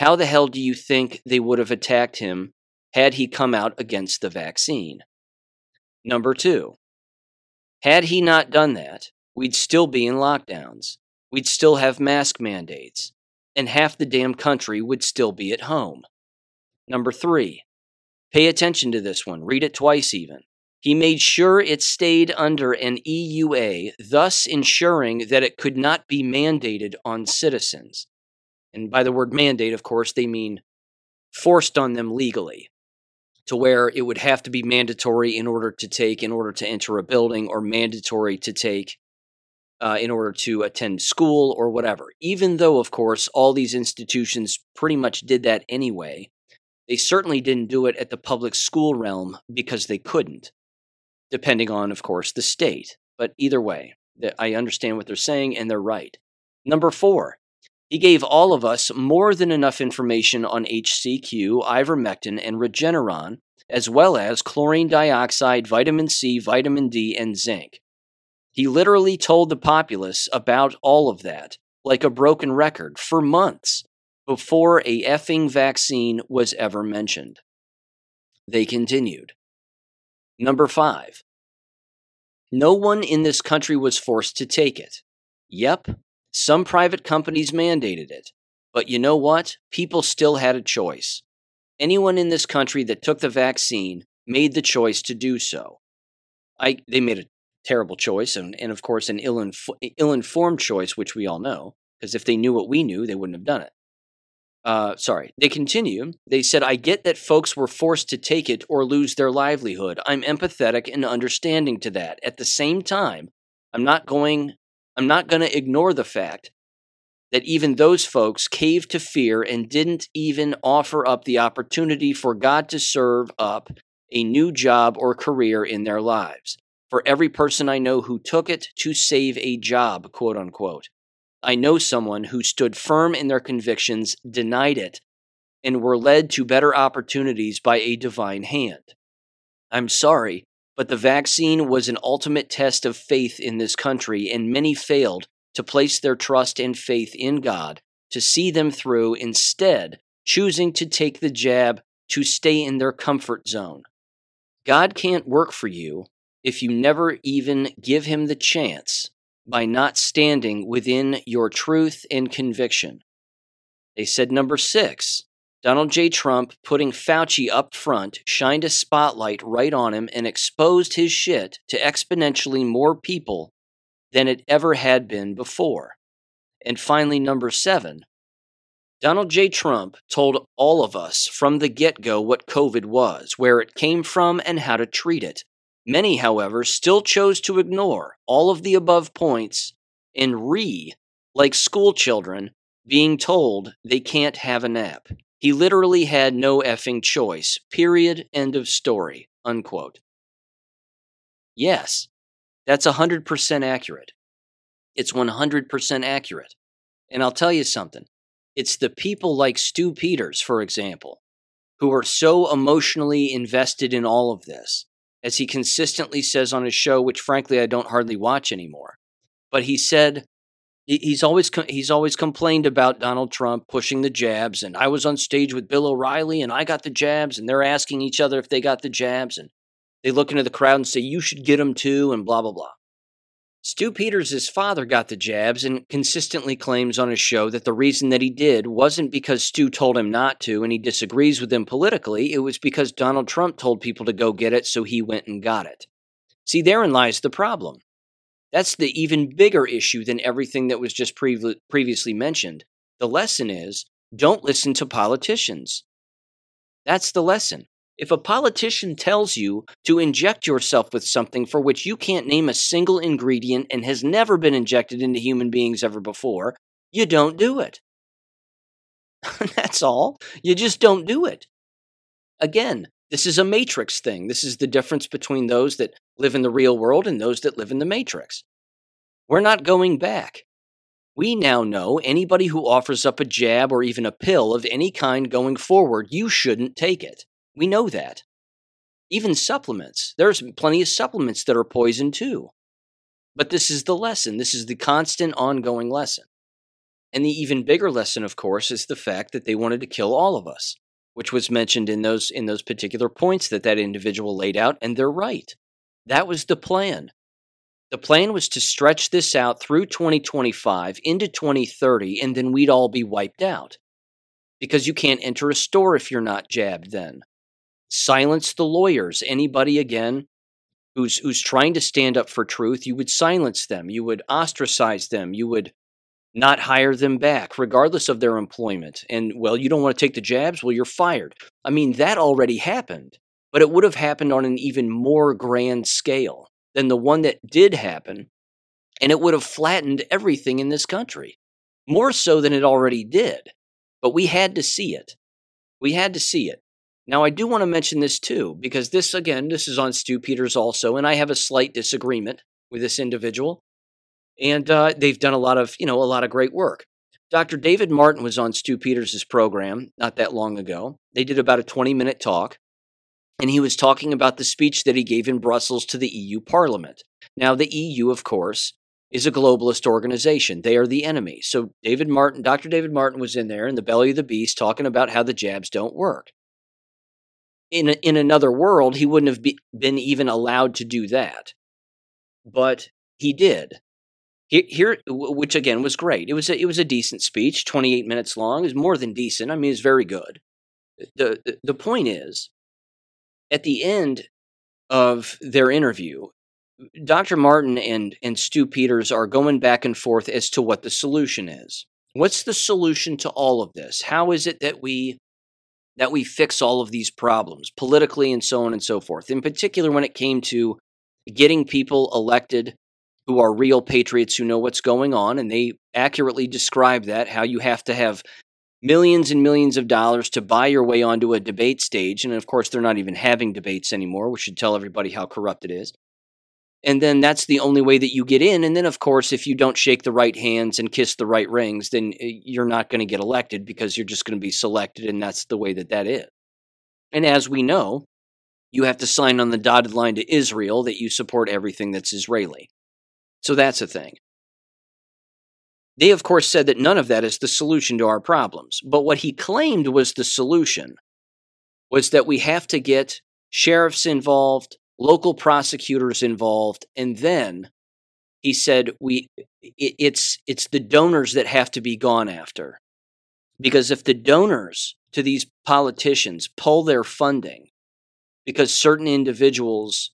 How the hell do you think they would have attacked him had he come out against the vaccine? Number two, had he not done that, we'd still be in lockdowns. We'd still have mask mandates. And half the damn country would still be at home. Number three, pay attention to this one. Read it twice even. He made sure it stayed under an E U A, thus ensuring that it could not be mandated on citizens. And by the word mandate, of course, they mean forced on them legally, to where it would have to be mandatory in order to take, in order to enter a building, or mandatory to take Uh, in order to attend school or whatever. Even though, of course, all these institutions pretty much did that anyway, they certainly didn't do it at the public school realm because they couldn't, depending on, of course, the state. But either way, I understand what they're saying, and they're right. Number four, he gave all of us more than enough information on H C Q, ivermectin, and Regeneron, as well as chlorine dioxide, vitamin C, vitamin D, and zinc. He literally told the populace about all of that, like a broken record, for months before a effing vaccine was ever mentioned. They continued. Number five. No one in this country was forced to take it. Yep, some private companies mandated it. But you know what? People still had a choice. Anyone in this country that took the vaccine made the choice to do so. I, they made a terrible choice, and, and of course an ill-inf- ill-informed choice, which we all know, because if they knew what we knew, they wouldn't have done it. Uh, sorry. They continue. They said, I get that folks were forced to take it or lose their livelihood. I'm empathetic and understanding to that. At the same time, I'm not going, I'm not going to ignore the fact that even those folks caved to fear and didn't even offer up the opportunity for God to serve up a new job or career in their lives. For every person I know who took it to save a job, quote unquote, I know someone who stood firm in their convictions, denied it, and were led to better opportunities by a divine hand. I'm sorry, but the vaccine was an ultimate test of faith in this country, and many failed to place their trust and faith in God to see them through, instead choosing to take the jab to stay in their comfort zone. God can't work for you if you never even give him the chance by not standing within your truth and conviction. They said number six, Donald J. Trump putting Fauci up front shined a spotlight right on him and exposed his shit to exponentially more people than it ever had been before. And finally, number seven, Donald J. Trump told all of us from the get-go what COVID was, where it came from, and how to treat it. Many, however, still chose to ignore all of the above points and re, like school children, being told they can't have a nap. He literally had no effing choice. Period. End of story. Unquote. Yes, that's one hundred percent accurate. It's one hundred percent accurate. And I'll tell you something. It's the people like Stu Peters, for example, who are so emotionally invested in all of this, as he consistently says on his show, which frankly I don't hardly watch anymore. But he said, he's always he's always complained about Donald Trump pushing the jabs, and I was on stage with Bill O'Reilly, and I got the jabs, and they're asking each other if they got the jabs, and they look into the crowd and say, you should get them too, and blah, blah, blah. Stu Peters' father got the jabs and consistently claims on his show that the reason that he did wasn't because Stu told him not to and he disagrees with him politically. It was because Donald Trump told people to go get it, so he went and got it. See, therein lies the problem. That's the even bigger issue than everything that was just pre- previously mentioned. The lesson is, don't listen to politicians. That's the lesson. If a politician tells you to inject yourself with something for which you can't name a single ingredient and has never been injected into human beings ever before, you don't do it. That's all. You just don't do it. Again, this is a matrix thing. This is the difference between those that live in the real world and those that live in the matrix. We're not going back. We now know anybody who offers up a jab or even a pill of any kind going forward, you shouldn't take it. We know that. Even supplements. There's plenty of supplements that are poison too. But this is the lesson. This is the constant ongoing lesson. And the even bigger lesson, of course, is the fact that they wanted to kill all of us, which was mentioned in those in those particular points that that individual laid out, and they're right. That was the plan. The plan was to stretch this out through twenty twenty-five into twenty thirty, and then we'd all be wiped out. Because you can't enter a store if you're not jabbed then. Silence the lawyers. Anybody, again, who's who's trying to stand up for truth, you would silence them. You would ostracize them. You would not hire them back, regardless of their employment. And, well, you don't want to take the jabs? Well, you're fired. I mean, that already happened, but it would have happened on an even more grand scale than the one that did happen, and it would have flattened everything in this country, more so than it already did. But we had to see it. We had to see it. Now, I do want to mention this too, because this, again, this is on Stu Peters also, and I have a slight disagreement with this individual, and uh, they've done a lot of, you know, a lot of great work. Doctor David Martin was on Stu Peters' program not that long ago. They did about a twenty-minute talk, and he was talking about the speech that he gave in Brussels to the E U Parliament. Now, the E U, of course, is a globalist organization. They are the enemy. So David Martin, Doctor David Martin was in there in the belly of the beast talking about how the jabs don't work. In, a, in another world, he wouldn't have be, been even allowed to do that. But he did. He, here, which again was great. It was a, it was a decent speech, twenty-eight minutes long. It was more than decent. I mean, it's very good. The, the, the point is, at the end of their interview, Doctor Martin and, and Stu Peters are going back and forth as to what the solution is. What's the solution to all of this? How is it that we... that we fix all of these problems politically and so on and so forth, in particular when it came to getting people elected who are real patriots who know what's going on, and they accurately describe that, how you have to have millions and millions of dollars to buy your way onto a debate stage. And of course, they're not even having debates anymore, which should tell everybody how corrupt it is. And then that's the only way that you get in. And then, of course, if you don't shake the right hands and kiss the right rings, then you're not going to get elected because you're just going to be selected. And that's the way that that is. And as we know, you have to sign on the dotted line to Israel that you support everything that's Israeli. So that's a thing. They, of course, said that none of that is the solution to our problems. But what he claimed was the solution was that we have to get sheriffs involved, local prosecutors involved, and then he said we it, it's it's the donors that have to be gone after, because if the donors to these politicians pull their funding because certain individuals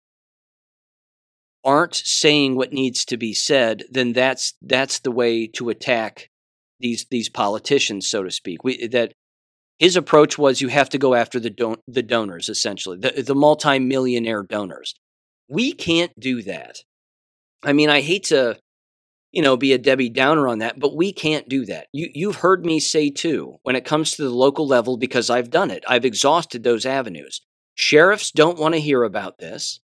aren't saying what needs to be said, then that's that's the way to attack these these politicians, so to speak. We that His approach was you have to go after the don- the donors, essentially, the, the multimillionaire donors. We can't do that. I mean, I hate to, you know, be a Debbie Downer on that, but we can't do that. You, you've heard me say, too, when it comes to the local level, because I've done it, I've exhausted those avenues. Sheriffs don't want to hear about this.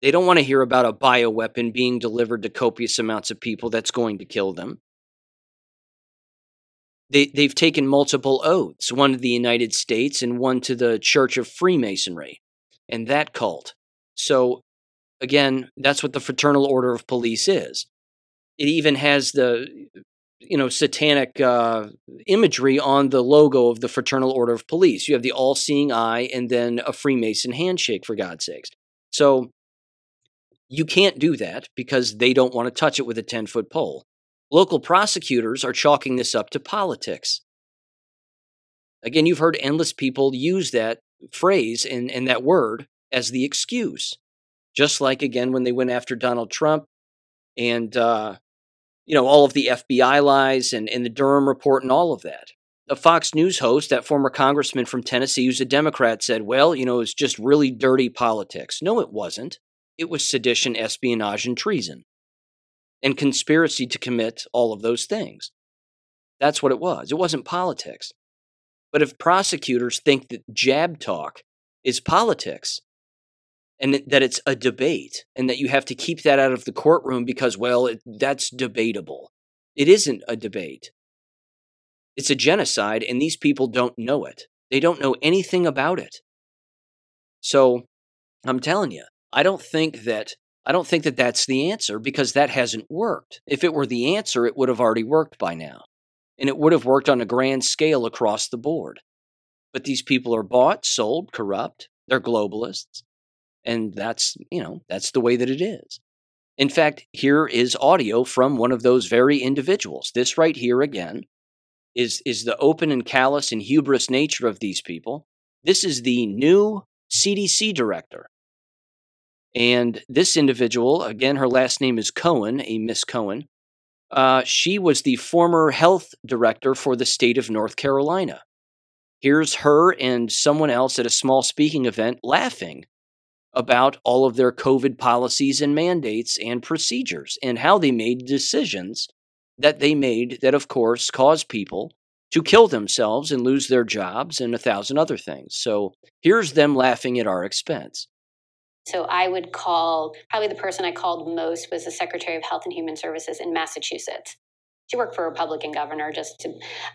They don't want to hear about a bioweapon being delivered to copious amounts of people that's going to kill them. They, they've taken multiple oaths, one to the United States and one to the Church of Freemasonry and that cult. So, again, that's what the Fraternal Order of Police is. It even has the, you know, satanic uh, imagery on the logo of the Fraternal Order of Police. You have the all-seeing eye and then a Freemason handshake, for God's sakes. So, you can't do that because they don't want to touch it with a ten-foot pole. Local prosecutors are chalking this up to politics. Again, you've heard endless people use that phrase and, and that word as the excuse. Just like, again, when they went after Donald Trump and, uh, you know, all of the F B I lies and, and the Durham report and all of that. A Fox News host, that former congressman from Tennessee who's a Democrat, said, well, you know, it's just really dirty politics. No, it wasn't. It was sedition, espionage, and treason. And conspiracy to commit all of those things. That's what it was. It wasn't politics. But if prosecutors think that jab talk is politics and that it's a debate and that you have to keep that out of the courtroom because, well, it, that's debatable. It isn't a debate. It's a genocide, and these people don't know it. They don't know anything about it. So I'm telling you, I don't think that I don't think that that's the answer because that hasn't worked. If it were the answer, it would have already worked by now. And it would have worked on a grand scale across the board. But these people are bought, sold, corrupt. They're globalists. And that's, you know, that's the way that it is. In fact, here is audio from one of those very individuals. This right here, again, is, is the open and callous and hubris nature of these people. This is the new C D C director. And this individual, again, her last name is Cohen, a Miss Cohen. Uh, she was the former health director for the state of North Carolina. Here's her and someone else at a small speaking event laughing about all of their COVID policies and mandates and procedures and how they made decisions that they made that, of course, cause people to kill themselves and lose their jobs and a thousand other things. So here's them laughing at our expense. So I would call, probably the person I called most was the Secretary of Health and Human Services in Massachusetts. She worked for a Republican governor just to,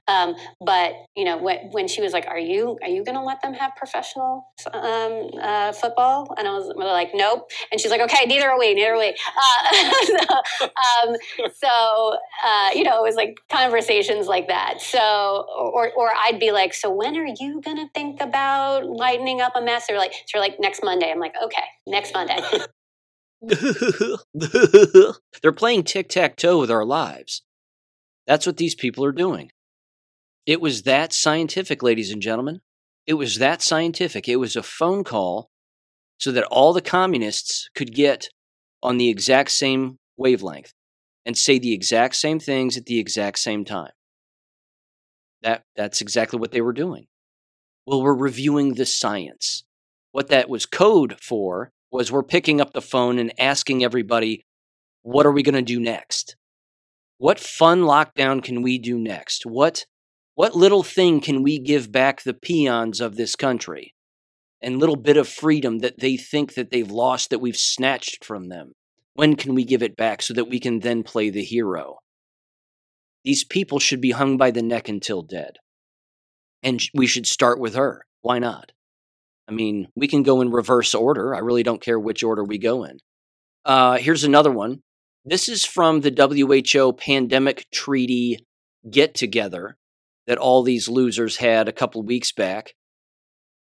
um, but, you know, when, when she was like, are you are you going to let them have professional um, uh, football? And I was like, nope. And she's like, okay, neither are we, neither are we. Uh, so, um, so uh, you know, it was like conversations like that. So, or or I'd be like, so when are you going to think about lightening up a mess? They're like, they're like, next Monday. I'm like, okay, next Monday. They're playing tic-tac-toe with our lives. That's what these people are doing. It was that scientific, ladies and gentlemen. It was that scientific. It was a phone call so that all the communists could get on the exact same wavelength and say the exact same things at the exact same time. That, that's exactly what they were doing. Well, we're reviewing the science. What that was code for was we're picking up the phone and asking everybody, what are we going to do next? What fun lockdown can we do next? What what little thing can we give back the peons of this country? And little bit of freedom that they think that they've lost, that we've snatched from them. When can we give it back so that we can then play the hero? These people should be hung by the neck until dead. And we should start with her. Why not? I mean, we can go in reverse order. I really don't care which order we go in. Uh, here's another one. This is from the W H O Pandemic Treaty get-together that all these losers had a couple weeks back.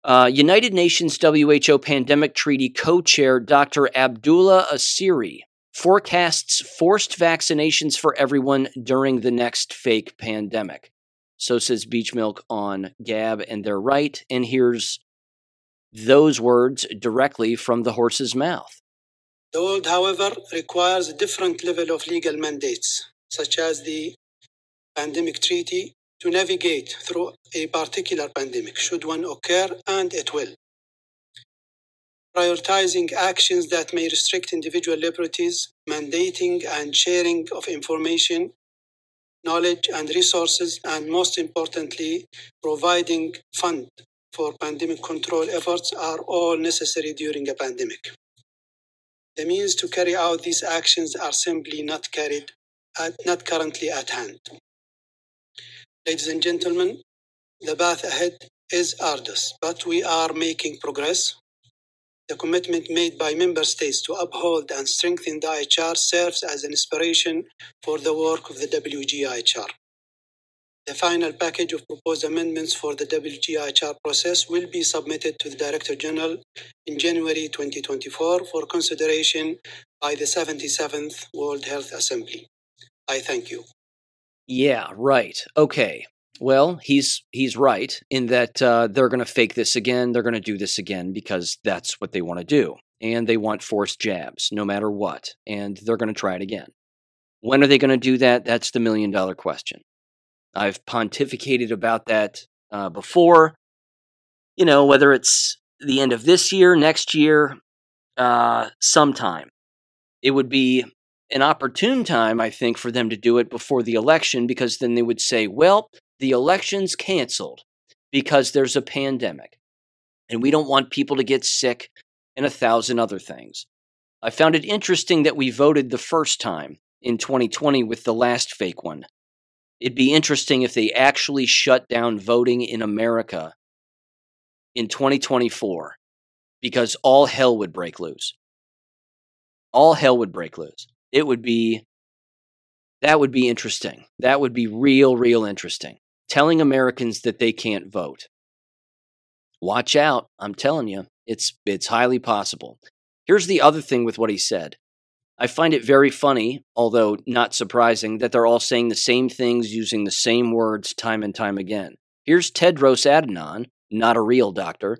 Uh, United Nations W H O Pandemic Treaty co-chair Doctor Abdullah Asiri forecasts forced vaccinations for everyone during the next fake pandemic. So says Beach Milk on Gab, and they're right. And here's those words directly from the horse's mouth. The world, however, requires a different level of legal mandates, such as the Pandemic Treaty, to navigate through a particular pandemic, should one occur, and it will. Prioritizing actions that may restrict individual liberties, mandating and sharing of information, knowledge and resources, and most importantly, providing funds for pandemic control efforts are all necessary during a pandemic. The means to carry out these actions are simply not carried, at, not currently at hand. Ladies and gentlemen, the path ahead is arduous, but we are making progress. The commitment made by member states to uphold and strengthen the I H R serves as an inspiration for the work of the W G I H R. The final package of proposed amendments for the W G I H R process will be submitted to the Director General in January twenty twenty-four for consideration by the seventy-seventh World Health Assembly. I thank you. Yeah, right. Okay. Well, he's he's right in that uh, they're going to fake this again. They're going to do this again because that's what they want to do. And they want forced jabs no matter what. And they're going to try it again. When are they going to do that? That's the million dollar question. I've pontificated about that uh, before. You know, whether it's the end of this year, next year, uh, sometime. It would be an opportune time, I think, for them to do it before the election, because then they would say, well, the election's canceled because there's a pandemic, and we don't want people to get sick and a thousand other things. I found it interesting that we voted the first time in twenty twenty with the last fake one. It'd be interesting if they actually shut down voting in America in twenty twenty-four, because all hell would break loose. All hell would break loose. It would be, that would be interesting. That would be real, real interesting. Telling Americans that they can't vote. Watch out. I'm telling you, it's it's highly possible. Here's the other thing with what he said. I find it very funny, although not surprising, that they're all saying the same things using the same words time and time again. Here's Tedros Adhanom, not a real doctor,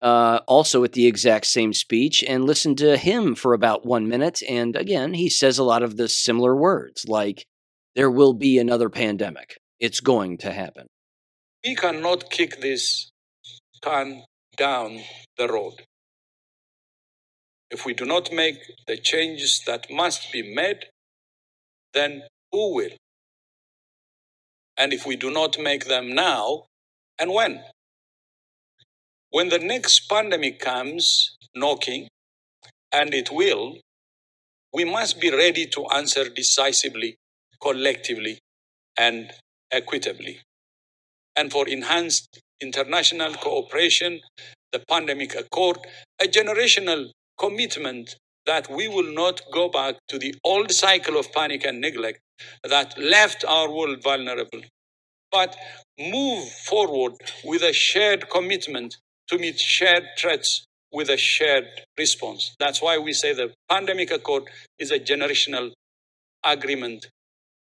Uh, also at the exact same speech, and listen to him for about one minute. And again, he says a lot of the similar words, like, there will be another pandemic. It's going to happen. We cannot kick this can down the road. If we do not make the changes that must be made, then who will? And if we do not make them now, and when? When the next pandemic comes knocking, and it will, we must be ready to answer decisively, collectively, and equitably. And for enhanced international cooperation, the pandemic accord, a generational commitment that we will not go back to the old cycle of panic and neglect that left our world vulnerable, but move forward with a shared commitment to meet shared threats with a shared response. That's why we say the pandemic accord is a generational agreement.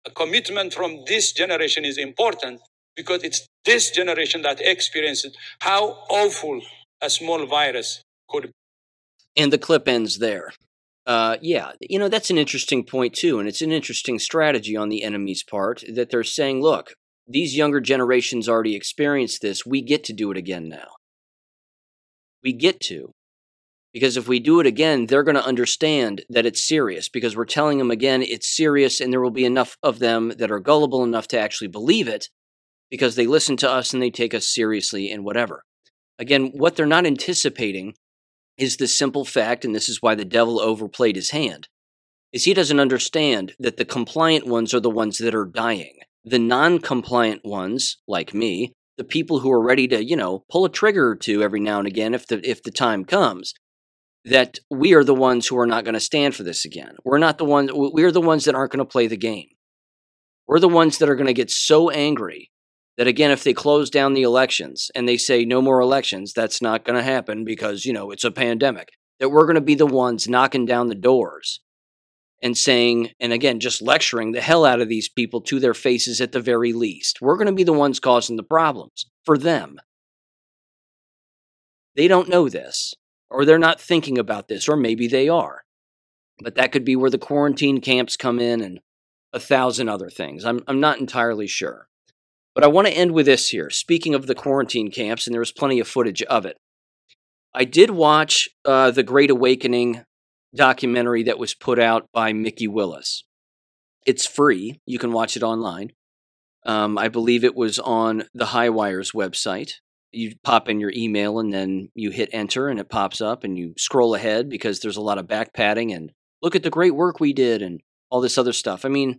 A commitment from this generation is important because it's this generation that experiences how awful a small virus could be. And the clip ends there. Uh, yeah, you know, that's an interesting point too, and it's an interesting strategy on the enemy's part that they're saying, look, these younger generations already experienced this. We get to do it again now. We get to. Because if we do it again, they're going to understand that it's serious, because we're telling them again it's serious, and there will be enough of them that are gullible enough to actually believe it because they listen to us and they take us seriously and whatever. Again, what they're not anticipating is the simple fact, and this is why the devil overplayed his hand, is he doesn't understand that the compliant ones are the ones that are dying. The non-compliant ones, like me, the people who are ready to, you know, pull a trigger or two every now and again if the if the time comes, that we are the ones who are not going to stand for this again. We're not the ones, we're the ones that aren't going to play the game. We're the ones that are going to get so angry that, again, if they close down the elections and they say no more elections, that's not going to happen because, you know, it's a pandemic, that we're going to be the ones knocking down the doors and saying, and again, just lecturing the hell out of these people to their faces at the very least. We're going to be the ones causing the problems for them. They don't know this. Or they're not thinking about this, or maybe they are. But that could be where the quarantine camps come in and a thousand other things. I'm, I'm not entirely sure. But I want to end with this here. Speaking of the quarantine camps, and there was plenty of footage of it, I did watch uh, the Great Awakening documentary that was put out by Mickey Willis. It's free. You can watch it online. Um, I believe it was on the Highwire's website. You pop in your email and then you hit enter and it pops up and you scroll ahead because there's a lot of back padding and look at the great work we did and all this other stuff. I mean,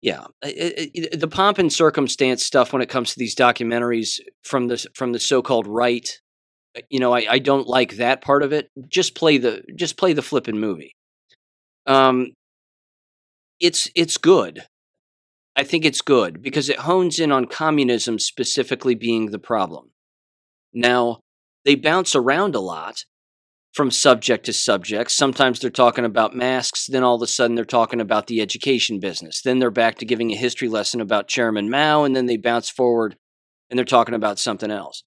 yeah, it, it, the pomp and circumstance stuff when it comes to these documentaries from the, from the so-called right, you know, I, I don't like that part of it. Just play the, just play the flippin' movie. Um, it's, it's good. I think it's good because it hones in on communism specifically being the problem. Now, they bounce around a lot from subject to subject. Sometimes they're talking about masks, then all of a sudden they're talking about the education business. Then they're back to giving a history lesson about Chairman Mao, and then they bounce forward and they're talking about something else.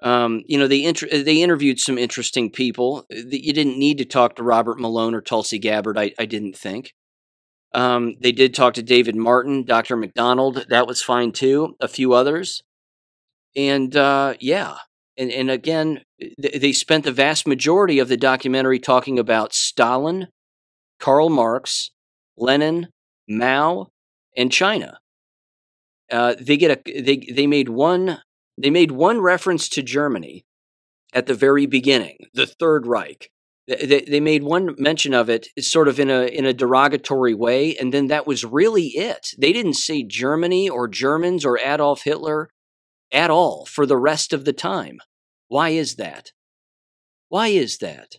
Um, you know, they inter- they interviewed some interesting people. You didn't need to talk to Robert Malone or Tulsi Gabbard, I, I didn't think. Um, they did talk to David Martin, Doctor McDonald. That was fine too. A few others. And, uh, yeah. And, and again, th- they spent the vast majority of the documentary talking about Stalin, Karl Marx, Lenin, Mao, and China. Uh, they get a, they, they made one, they made one reference to Germany at the very beginning, the Third Reich. They, they made one mention of it sort of in a in a derogatory way, and then that was really it. They didn't say Germany or Germans or Adolf Hitler at all for the rest of the time. Why is that? Why is that?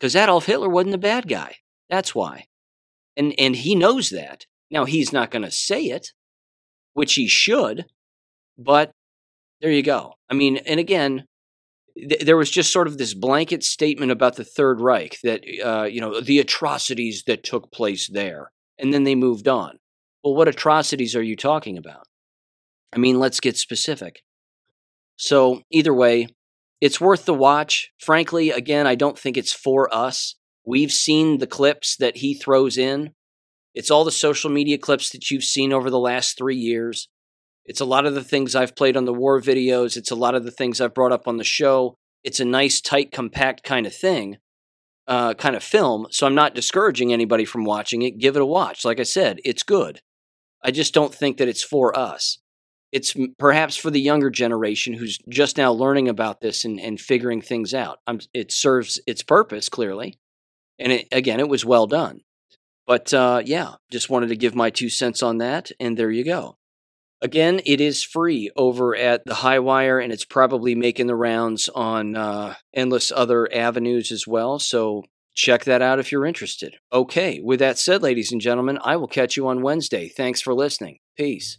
Because Adolf Hitler wasn't a bad guy. That's why. And, and he knows that. Now, he's not going to say it, which he should, but there you go. I mean, and again, there was just sort of this blanket statement about the Third Reich that, uh, you know, the atrocities that took place there. And then they moved on. Well, what atrocities are you talking about? I mean, let's get specific. So either way, it's worth the watch. Frankly, again, I don't think it's for us. We've seen the clips that he throws in. It's all the social media clips that you've seen over the last three years. It's a lot of the things I've played on the war videos. It's a lot of the things I've brought up on the show. It's a nice, tight, compact kind of thing, uh, kind of film. So I'm not discouraging anybody from watching it. Give it a watch. Like I said, it's good. I just don't think that it's for us. It's perhaps for the younger generation who's just now learning about this and, and figuring things out. I'm, it serves its purpose, clearly. And it, again, it was well done. But uh, yeah, just wanted to give my two cents on that. And there you go. Again, it is free over at the Highwire, and it's probably making the rounds on uh, endless other avenues as well. So check that out if you're interested. Okay, with that said, ladies and gentlemen, I will catch you on Wednesday. Thanks for listening. Peace.